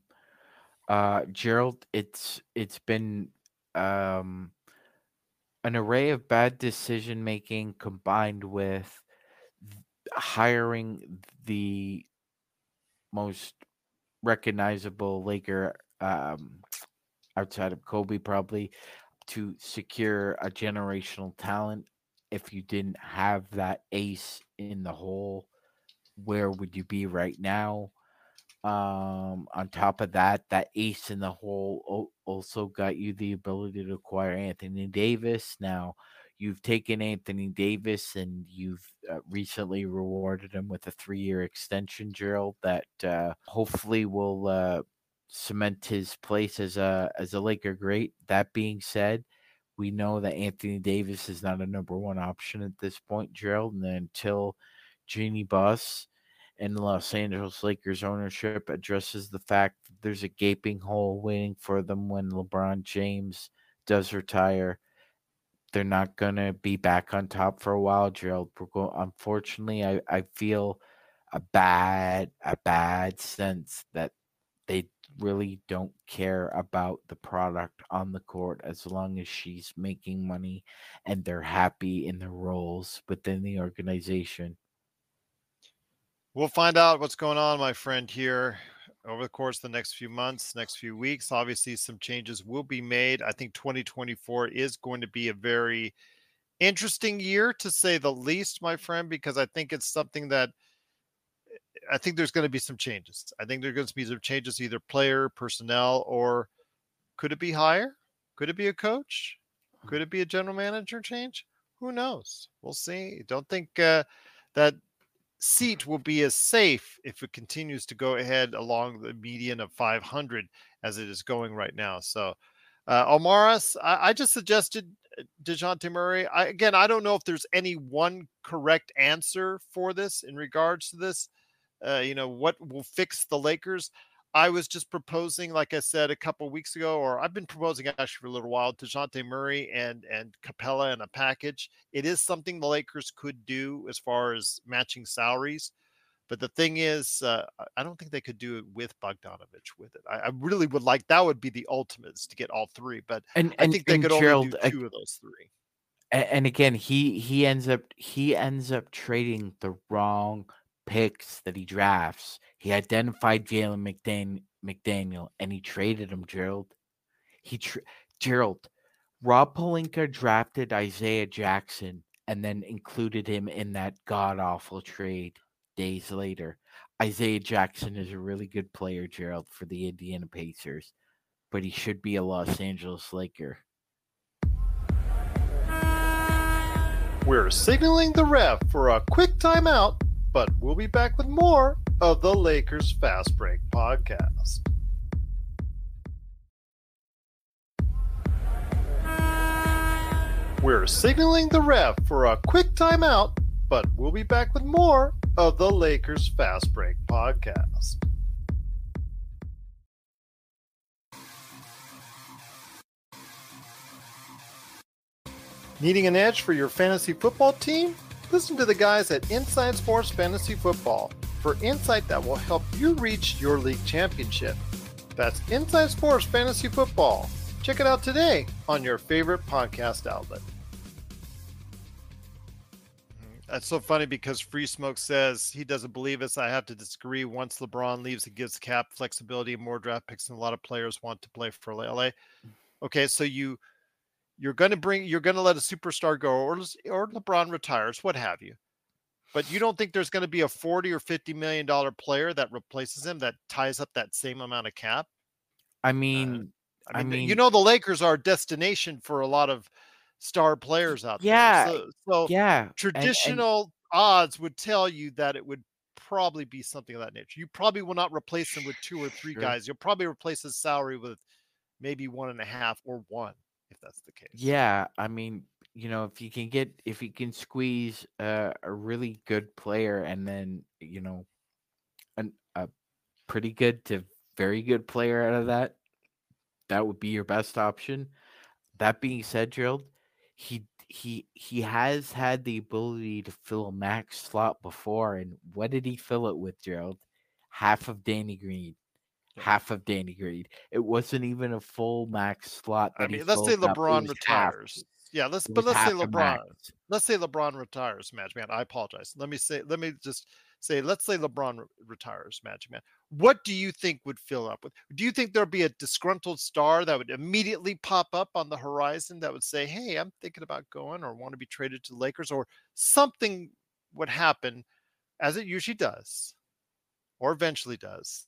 uh, Gerald, it's, it's been, um, an array of bad decision-making combined with hiring the most recognizable Laker um, outside of Kobe probably to secure a generational talent. If you didn't have that ace in the hole, where would you be right now? Um, on top of that, that ace in the hole also got you the ability to acquire Anthony Davis. Now, you've taken Anthony Davis and you've uh, recently rewarded him with a three-year extension, Gerald, that uh, hopefully will uh, cement his place as a as a Laker great. That being said, we know that Anthony Davis is not a number one option at this point, Gerald, and until Jeannie Buss and the Los Angeles Lakers ownership addresses the fact that there's a gaping hole waiting for them when LeBron James does retire, they're not going to be back on top for a while, Gerald. Unfortunately, I, I feel a bad, a bad sense that they really don't care about the product on the court as long as she's making money and they're happy in their roles within the organization. We'll find out what's going on, my friend, here over the course of the next few months, next few weeks. Obviously, some changes will be made. I think twenty twenty-four is going to be a very interesting year, to say the least, my friend, because I think it's something that I think there's going to be some changes. I think there's going to be some changes, either player, personnel, or could it be higher? Could it be a coach? Could it be a general manager change? Who knows? We'll see. Don't think uh, that seat will be as safe if it continues to go ahead along the median of five hundred as it is going right now. So, uh, Almaris, I, I just suggested DeJounte Murray. I, again, I don't know if there's any one correct answer for this in regards to this, uh, you know, what will fix the Lakers. I was just proposing, like I said, a couple of weeks ago, or I've been proposing actually for a little while, DeJounte Murray and, and Capella in a package. It is something the Lakers could do as far as matching salaries. But the thing is, uh, I don't think they could do it with Bogdanovich with it. I, I really would like, that would be the ultimate, is to get all three. But and, I think and, they could Gerald, only do two I, of those three. And again, he, he ends up he ends up trading the wrong picks that he drafts. He identified Jalen McDan- McDaniel and he traded him, Gerald. He tra- Gerald, Rob Pelinka drafted Isaiah Jackson and then included him in that god-awful trade days later. Isaiah Jackson is a really good player, Gerald, for the Indiana Pacers, but he should be a Los Angeles Laker. We're signaling the ref for a quick timeout, but we'll be back with more of the Lakers Fast Break podcast. We're signaling the ref for a quick timeout, but we'll be back with more of the Lakers Fast Break podcast. Needing an edge for your fantasy football team? Listen to the guys at Inside Sports Fantasy Football for insight that will help you reach your league championship. That's Inside Sports Fantasy Football. Check it out today on your favorite podcast outlet. That's so funny because Free Smoke says he doesn't believe us. I have to disagree. Once LeBron leaves, it gives Cap flexibility and more draft picks, and a lot of players want to play for L A. Okay, so you... You're going to bring, you're going to let a superstar go, or, or LeBron retires, what have you. But you don't think there's going to be a forty or fifty million dollar player that replaces him that ties up that same amount of cap? I mean, uh, I, mean I mean, you know, the Lakers are a destination for a lot of star players out yeah, there. So, so yeah, traditional and, and, odds would tell you that it would probably be something of that nature. You probably will not replace him with two or three sure. guys. You'll probably replace his salary with maybe one and a half or one. If that's the case. Yeah, I mean, you know, if you can get, if you can squeeze uh, a really good player and then, you know, an, a pretty good to very good player out of that, that would be your best option. That being said, Gerald, he he he has had the ability to fill a max slot before, and what did he fill it with, Gerald? Half of Danny Green. Half of Danny Green. It wasn't even a full max slot. I mean, let's say LeBron retires. Yeah, let's but let's say LeBron. Let's say LeBron retires, Magic Man. I apologize. Let me say. Let me just say. Let's say LeBron retires, Magic Man. What do you think would fill up with? Do you think there'd be a disgruntled star that would immediately pop up on the horizon that would say, "Hey, I'm thinking about going, or want to be traded to the Lakers," or something would happen, as it usually does, or eventually does,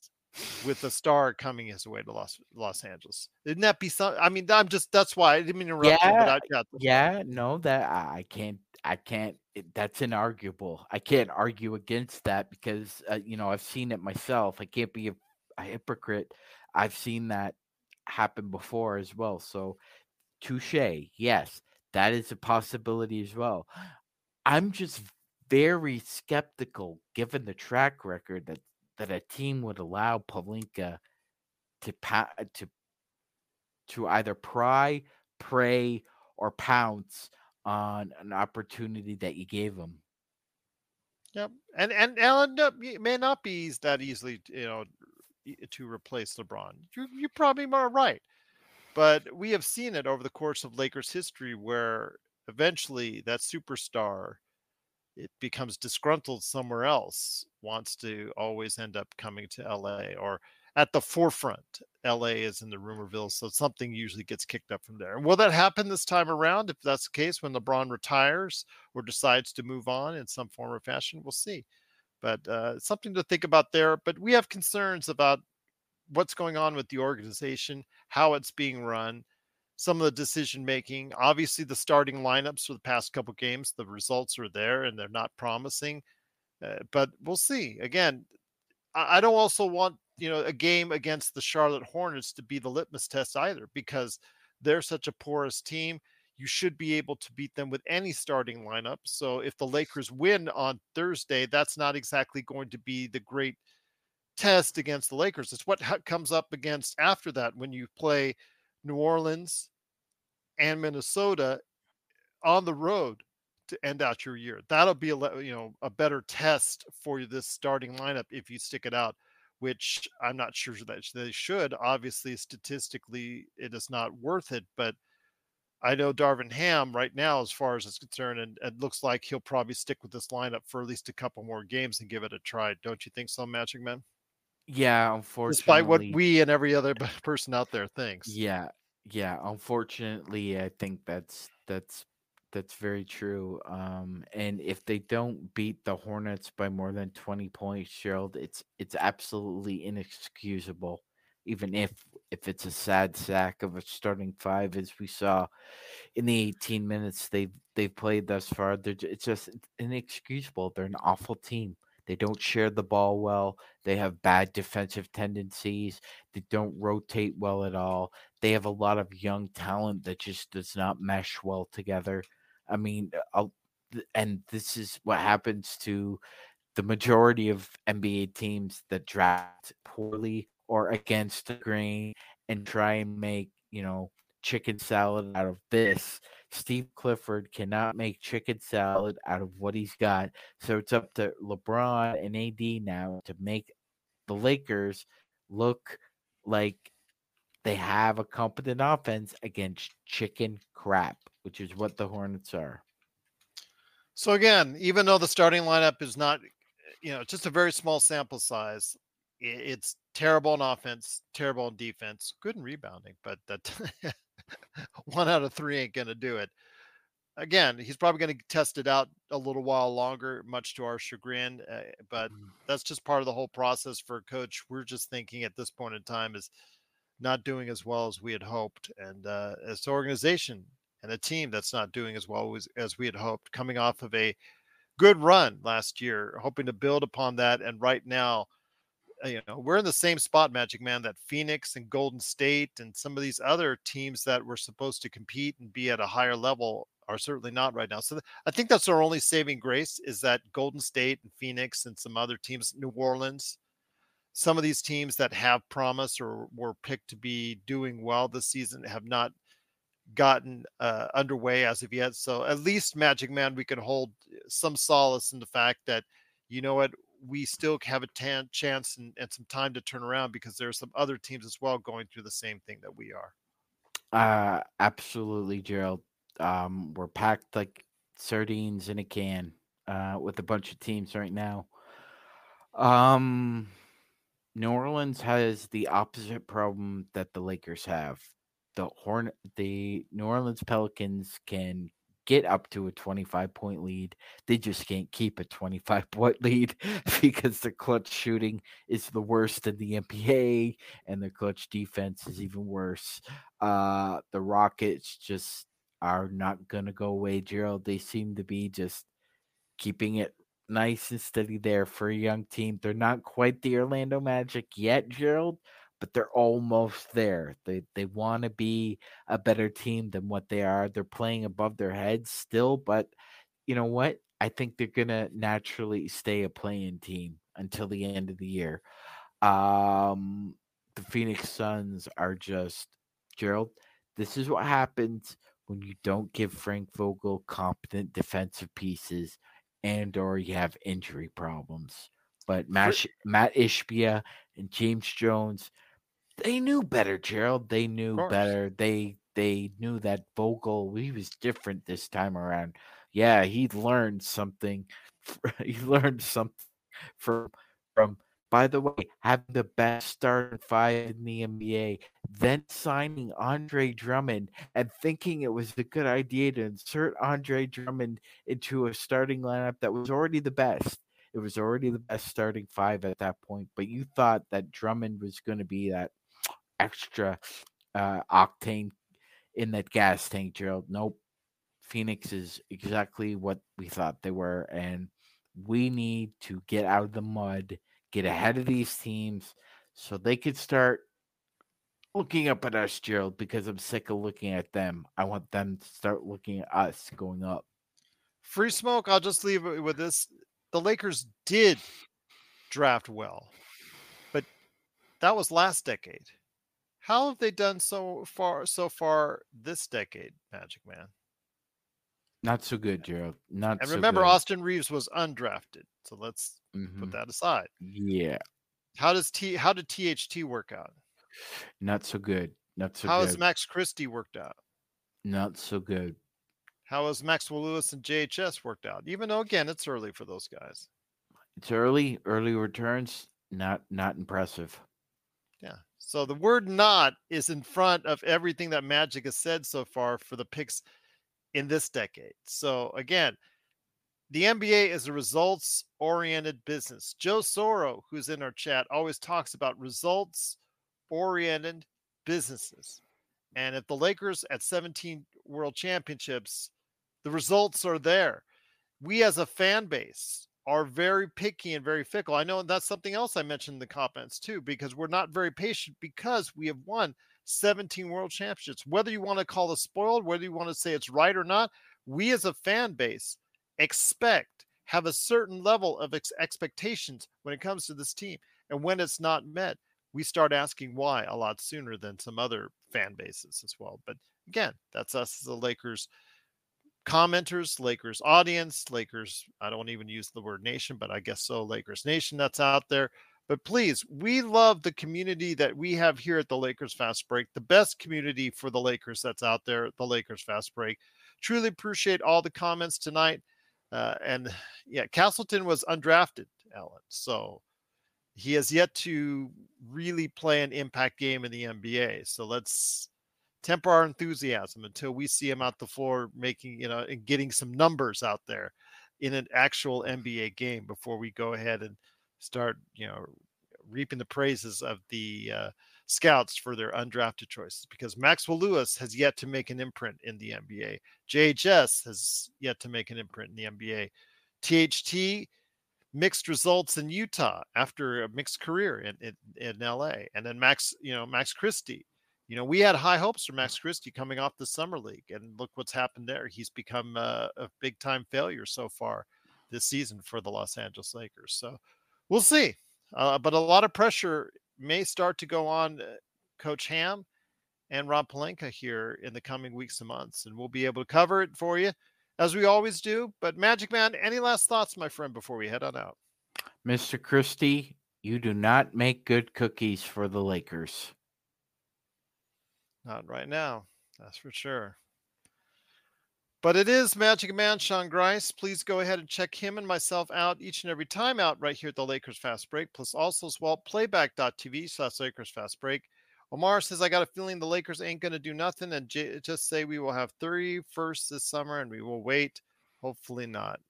with a star coming his way to Los Los Angeles? Didn't that be something? I mean, I'm just, that's why I didn't mean to interrupt. Yeah, you, but I got yeah, no, that I can't, I can't, it, that's inarguable. I can't argue against that because, uh, you know, I've seen it myself. I can't be a, a hypocrite. I've seen that happen before as well. So, touche. Yes, that is a possibility as well. I'm just very skeptical given the track record that that a team would allow Pelinka to pa- to to either pry, prey, or pounce on an opportunity that you gave him. Yep, and and Alan, it may not be that easily, you know, to replace LeBron. You you probably are right, but we have seen it over the course of Lakers history where eventually that superstar, it becomes disgruntled somewhere else, wants to always end up coming to L A or at the forefront. L A is in the rumorville, so something usually gets kicked up from there. And will that happen this time around? If that's the case, when LeBron retires or decides to move on in some form or fashion, we'll see. But uh, it's something to think about there. But we have concerns about what's going on with the organization, how it's being run, some of the decision-making. Obviously, the starting lineups for the past couple games, the results are there, and they're not promising. Uh, but we'll see. Again, I, I don't also want, you know, a game against the Charlotte Hornets to be the litmus test either, because they're such a porous team. You should be able to beat them with any starting lineup. So if the Lakers win on Thursday, that's not exactly going to be the great test against the Lakers. It's what comes up against after that when you play New Orleans and Minnesota on the road to end out your year. That'll be a, you know, a better test for this starting lineup if you stick it out, which I'm not sure that they should. Obviously, statistically, it is not worth it. But I know Darvin Ham right now, as far as it's concerned, and it looks like he'll probably stick with this lineup for at least a couple more games and give it a try. Don't you think so, Magic Man? Yeah, unfortunately. Despite what we and every other person out there thinks. Yeah, yeah. Unfortunately, I think that's that's that's very true. Um, and if they don't beat the Hornets by more than twenty points, Gerald, it's it's absolutely inexcusable. Even if if it's a sad sack of a starting five, as we saw in the eighteen minutes they've they've played thus far, they're it's just inexcusable. They're an awful team. They don't share the ball well. They have bad defensive tendencies. They don't rotate well at all. They have a lot of young talent that just does not mesh well together. I mean, I'll, and this is what happens to the majority of N B A teams that draft poorly or against the grain and try and make, you know, chicken salad out of this. Steve Clifford cannot make chicken salad out of what he's got. So it's up to LeBron and A D now to make the Lakers look like they have a competent offense against chicken crap, which is what the Hornets are. So again, even though the starting lineup is not, you know, it's just a very small sample size, it's terrible in offense, terrible in defense, good in rebounding, but that one out of three ain't going to do it. Again, he's probably going to test it out a little while longer, much to our chagrin, uh, but that's just part of the whole process for a coach. We're just thinking at this point in time is not doing as well as we had hoped. And uh, as an organization and a team that's not doing as well as, as we had hoped, coming off of a good run last year, hoping to build upon that. And right now, you know, we're in the same spot, Magic Man, that Phoenix and Golden State and some of these other teams that were supposed to compete and be at a higher level are certainly not right now. So th- I think that's our only saving grace, is that Golden State and Phoenix and some other teams, New Orleans, some of these teams that have promise or were picked to be doing well this season have not gotten uh, underway as of yet. So at least, Magic Man, we can hold some solace in the fact that, you know what, we still have a tan- chance and, and some time to turn around, because there are some other teams as well going through the same thing that we are. Uh, absolutely, Gerald. Um, we're packed like sardines in a can uh, with a bunch of teams right now. Um, New Orleans has the opposite problem that the Lakers have. The Horn, the New Orleans Pelicans can get up to a twenty-five point lead. They just can't keep a twenty-five point lead because the clutch shooting is the worst in the N B A and the clutch defense is even worse. Uh, the Rockets just are not going to go away, Gerald. They seem to be just keeping it nice and steady there for a young team. They're not quite the Orlando Magic yet, Gerald, but they're almost there. They they want to be a better team than what they are. They're playing above their heads still, but you know what? I think they're going to naturally stay a play-in team until the end of the year. Um, the Phoenix Suns are just, Gerald, this is what happens when you don't give Frank Vogel competent defensive pieces and or you have injury problems. But Matt, Matt Ishbia and James Jones, they knew better, Gerald. They knew better. They they knew that Vogel, he was different this time around. Yeah, he learned something. He learned something from, from, by the way, having the best starting five in the N B A, then signing Andre Drummond and thinking it was a good idea to insert Andre Drummond into a starting lineup that was already the best. It was already the best starting five at that point, but you thought that Drummond was going to be that extra uh, octane in that gas tank, Gerald. Nope. Phoenix is exactly what we thought they were, and we need to get out of the mud, get ahead of these teams so they could start looking up at us, Gerald, because I'm sick of looking at them. I want them to start looking at us going up. Free smoke, I'll just leave it with this. The Lakers did draft well, but that was last decade. How have they done so far so far this decade, Magic Man? Not so good, Gerald. Not and so remember, good. Austin Reeves was undrafted, so let's mm-hmm. put that aside. Yeah. How does T? How did T H T work out? Not so good. Not so. How good. Has Max Christie worked out? Not so good. How has Maxwell Lewis and J H S worked out? Even though, again, it's early for those guys. It's early, early returns, not not impressive. Yeah. So the word "not" is in front of everything that Magic has said so far for the picks in this decade. So again, the N B A is a results-oriented business. Joe Soros, who's in our chat, always talks about results-oriented businesses. And if the Lakers at seventeen World Championships, the results are there. We as a fan base are very picky and very fickle. I know that's something else I mentioned in the comments too, because we're not very patient, because we have won seventeen world championships. Whether you want to call us spoiled, whether you want to say it's right or not, we as a fan base expect, have a certain level of ex- expectations when it comes to this team. And when it's not met, we start asking why a lot sooner than some other fan bases as well. But again, that's us as the Lakers commenters, Lakers audience, Lakers, I don't even use the word nation, but I guess so, Lakers nation that's out there. But please, we love the community that we have here at the Lakers Fast Break, the best community for the Lakers that's out there, the Lakers Fast Break. Truly appreciate all the comments tonight. Uh, and yeah, Castleton was undrafted, Alan. So he has yet to really play an impact game in the N B A. So let's temper our enthusiasm until we see him out the floor making, you know, and getting some numbers out there in an actual N B A game before we go ahead and start, you know, reaping the praises of the uh, scouts for their undrafted choices, because Maxwell Lewis has yet to make an imprint in the N B A. J H S has yet to make an imprint in the N B A. T H T mixed results in Utah after a mixed career in, in, in L A. And then Max, you know, Max Christie, you know, we had high hopes for Max Christie coming off the summer league, and look what's happened there. He's become a, a big time failure so far this season for the Los Angeles Lakers. So we'll see. Uh, but a lot of pressure may start to go on uh, Coach Ham and Rob Pelinka here in the coming weeks and months, and we'll be able to cover it for you as we always do. But Magic Man, any last thoughts, my friend, before we head on out? Mister Christie, you do not make good cookies for the Lakers. Not right now, that's for sure. But it is Magic Man, Sean Grice. Please go ahead and check him and myself out each and every time out right here at the Lakers Fast Break. Plus also as well, playback.tv slash Lakers Fast Break. Omar says, I got a feeling the Lakers ain't going to do nothing and j- just say we will have three firsts this summer and we will wait. Hopefully not.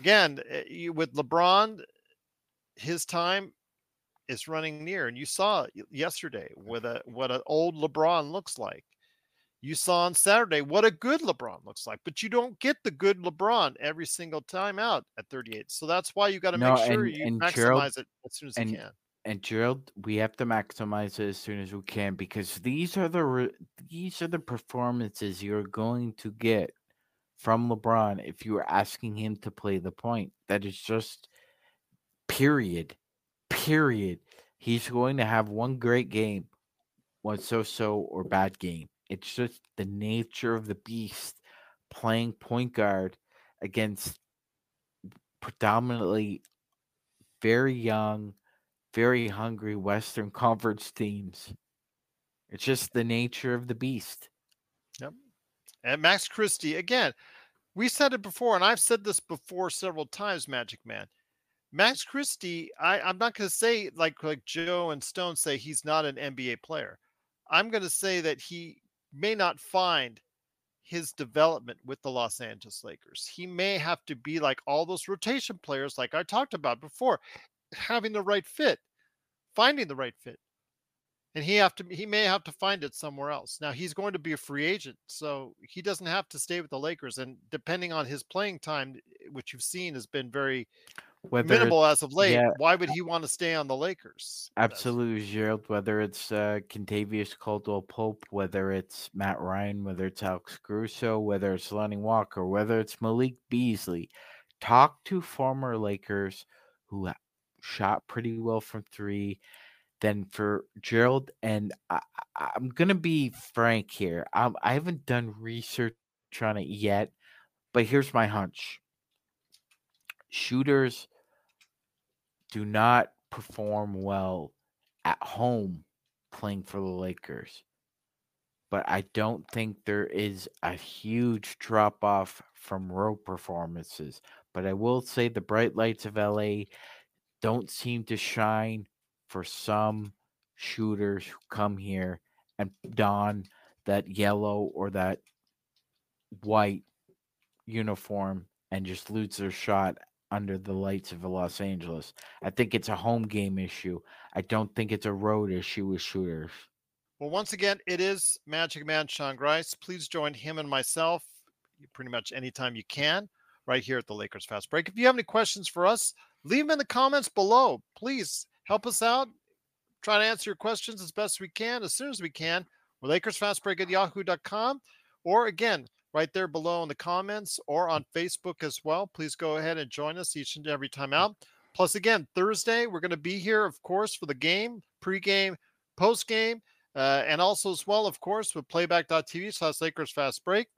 Again, you, with LeBron, his time is running near. And you saw yesterday with a, what an old LeBron looks like. You saw on Saturday what a good LeBron looks like, but you don't get the good LeBron every single time out at thirty-eight. So that's why you got to no, make sure and, you and maximize Gerald, it as soon as and, you can. And Gerald, we have to maximize it as soon as we can, because these are the re- these are the performances you're going to get from LeBron if you are asking him to play the point. That is just period, period. He's going to have one great game, one so-so or bad game. It's just the nature of the beast playing point guard against predominantly very young, very hungry Western Conference teams. It's just the nature of the beast. Yep. And Max Christie, again, we said it before, and I've said this before several times, Magic Man. Max Christie, I, I'm not going to say like, like Joe and Stone say he's not an N B A player. I'm going to say that he may not find his development with the Los Angeles Lakers. He may have to be like all those rotation players, like I talked about before, having the right fit, finding the right fit. And he have to, he may have to find it somewhere else. Now he's going to be a free agent, so he doesn't have to stay with the Lakers. And depending on his playing time, which you've seen has been very whether minimal as of late, yeah, why would he want to stay on the Lakers? Absolutely, Gerald. Whether it's uh, Kentavious Caldwell-Pope, whether it's Matt Ryan, whether it's Alex Caruso, whether it's Lonnie Walker, whether it's Malik Beasley, talk to former Lakers who shot pretty well from three. Then for Gerald, and I, I'm going to be frank here. I'm, I haven't done research on it yet, but here's my hunch. Shooters do not perform well at home playing for the Lakers, but I don't think there is a huge drop off from road performances. But I will say the bright lights of L A don't seem to shine for some shooters who come here and don that yellow or that white uniform and just lose their shot under the lights of Los Angeles. I think it's a home game issue. I don't think it's a road issue with shooters. Well, once again, it is Magic Man Sean Grice. Please join him and myself pretty much anytime you can. right here at the Lakers Fast Break. If you have any questions for us, leave them in the comments below. Please help us out. Try to answer your questions as best we can, as soon as we can. We're Lakers Fast Break at yahoo dot com, or again, right there below in the comments, or on Facebook as well. Please go ahead and join us each and every time out. Plus, again, Thursday, we're going to be here, of course, for the game, pregame, postgame, uh, and also as well, of course, with playback dot t v slash Lakers Fast Break.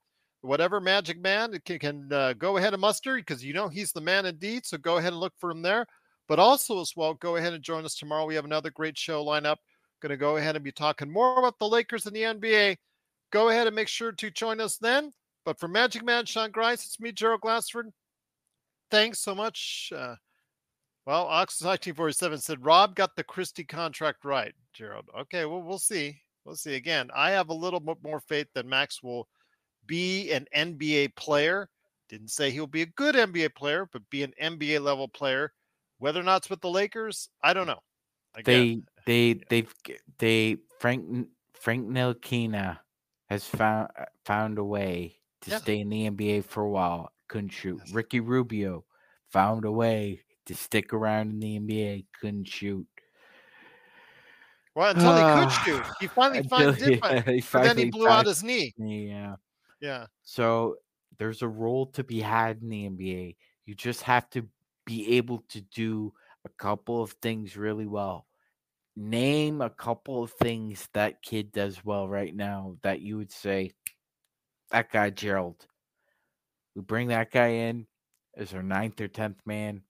Whatever Magic Man can, can uh, go ahead and muster, because you know he's the man indeed, so go ahead and look for him there. But also as well, go ahead and join us tomorrow. We have another great show lineup. Going to go ahead and be talking more about the Lakers and the N B A. Go ahead and make sure to join us then. But for Magic Man, Sean Grice, it's me, Gerald Glassford. Thanks so much. Uh, well, Ox nineteen forty-seven said, Rob got the Christie contract right, Gerald. Okay, well, we'll see. We'll see. Again, I have a little bit more faith that Max will be an N B A player. Didn't say he'll be a good N B A player, but be an N B A level player. Whether or not it's with the Lakers, I don't know. Again, they, they, they've, they. Frank, Frank Ntilikina has found found a way to yeah. stay in the N B A for a while. Couldn't shoot. Yes. Ricky Rubio found a way to stick around in the N B A. Couldn't shoot. Well, until uh, he could shoot, he finally found did. Yeah, he finally then he blew out his knee. Yeah. Yeah. So there's a role to be had in the N B A. You just have to be able to do a couple of things really well. Name a couple of things that kid does well right now that you would say, that guy, Gerald. We bring that guy in as our ninth or tenth man.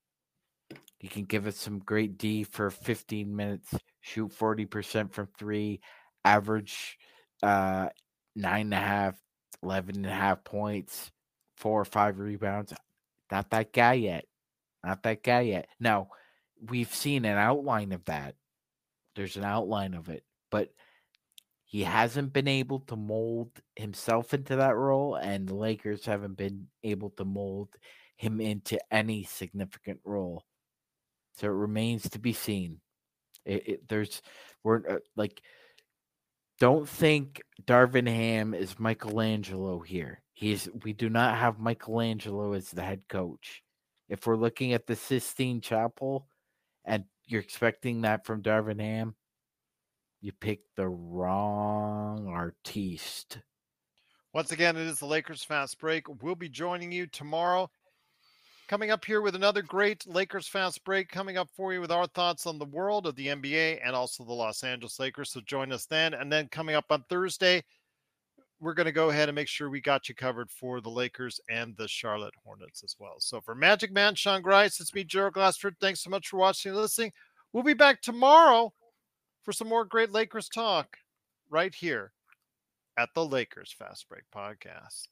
He can give us some great D for fifteen minutes, shoot forty percent from three, average uh, nine and a half, eleven and a half points, four or five rebounds. Not that guy yet. Not that guy yet. Now, we've seen an outline of that. There's an outline of it. But he hasn't been able to mold himself into that role, and the Lakers haven't been able to mold him into any significant role. So it remains to be seen. It, it, there's, we're uh, like... Don't think Darvin Ham is Michelangelo here. He's we do not have Michelangelo as the head coach. If we're looking at the Sistine Chapel and you're expecting that from Darvin Ham, you picked the wrong artiste. Once again, it is the Lakers Fast Break. We'll be joining you tomorrow. Coming up here with another great Lakers Fast Break coming up for you with our thoughts on the world of the N B A and also the Los Angeles Lakers. So join us then. And then coming up on Thursday, we're going to go ahead and make sure we got you covered for the Lakers and the Charlotte Hornets as well. So for Magic Man, Sean Grice, it's me, Gerald Glassford. Thanks so much for watching and listening. We'll be back tomorrow for some more great Lakers talk right here at the Lakers Fast Break podcast.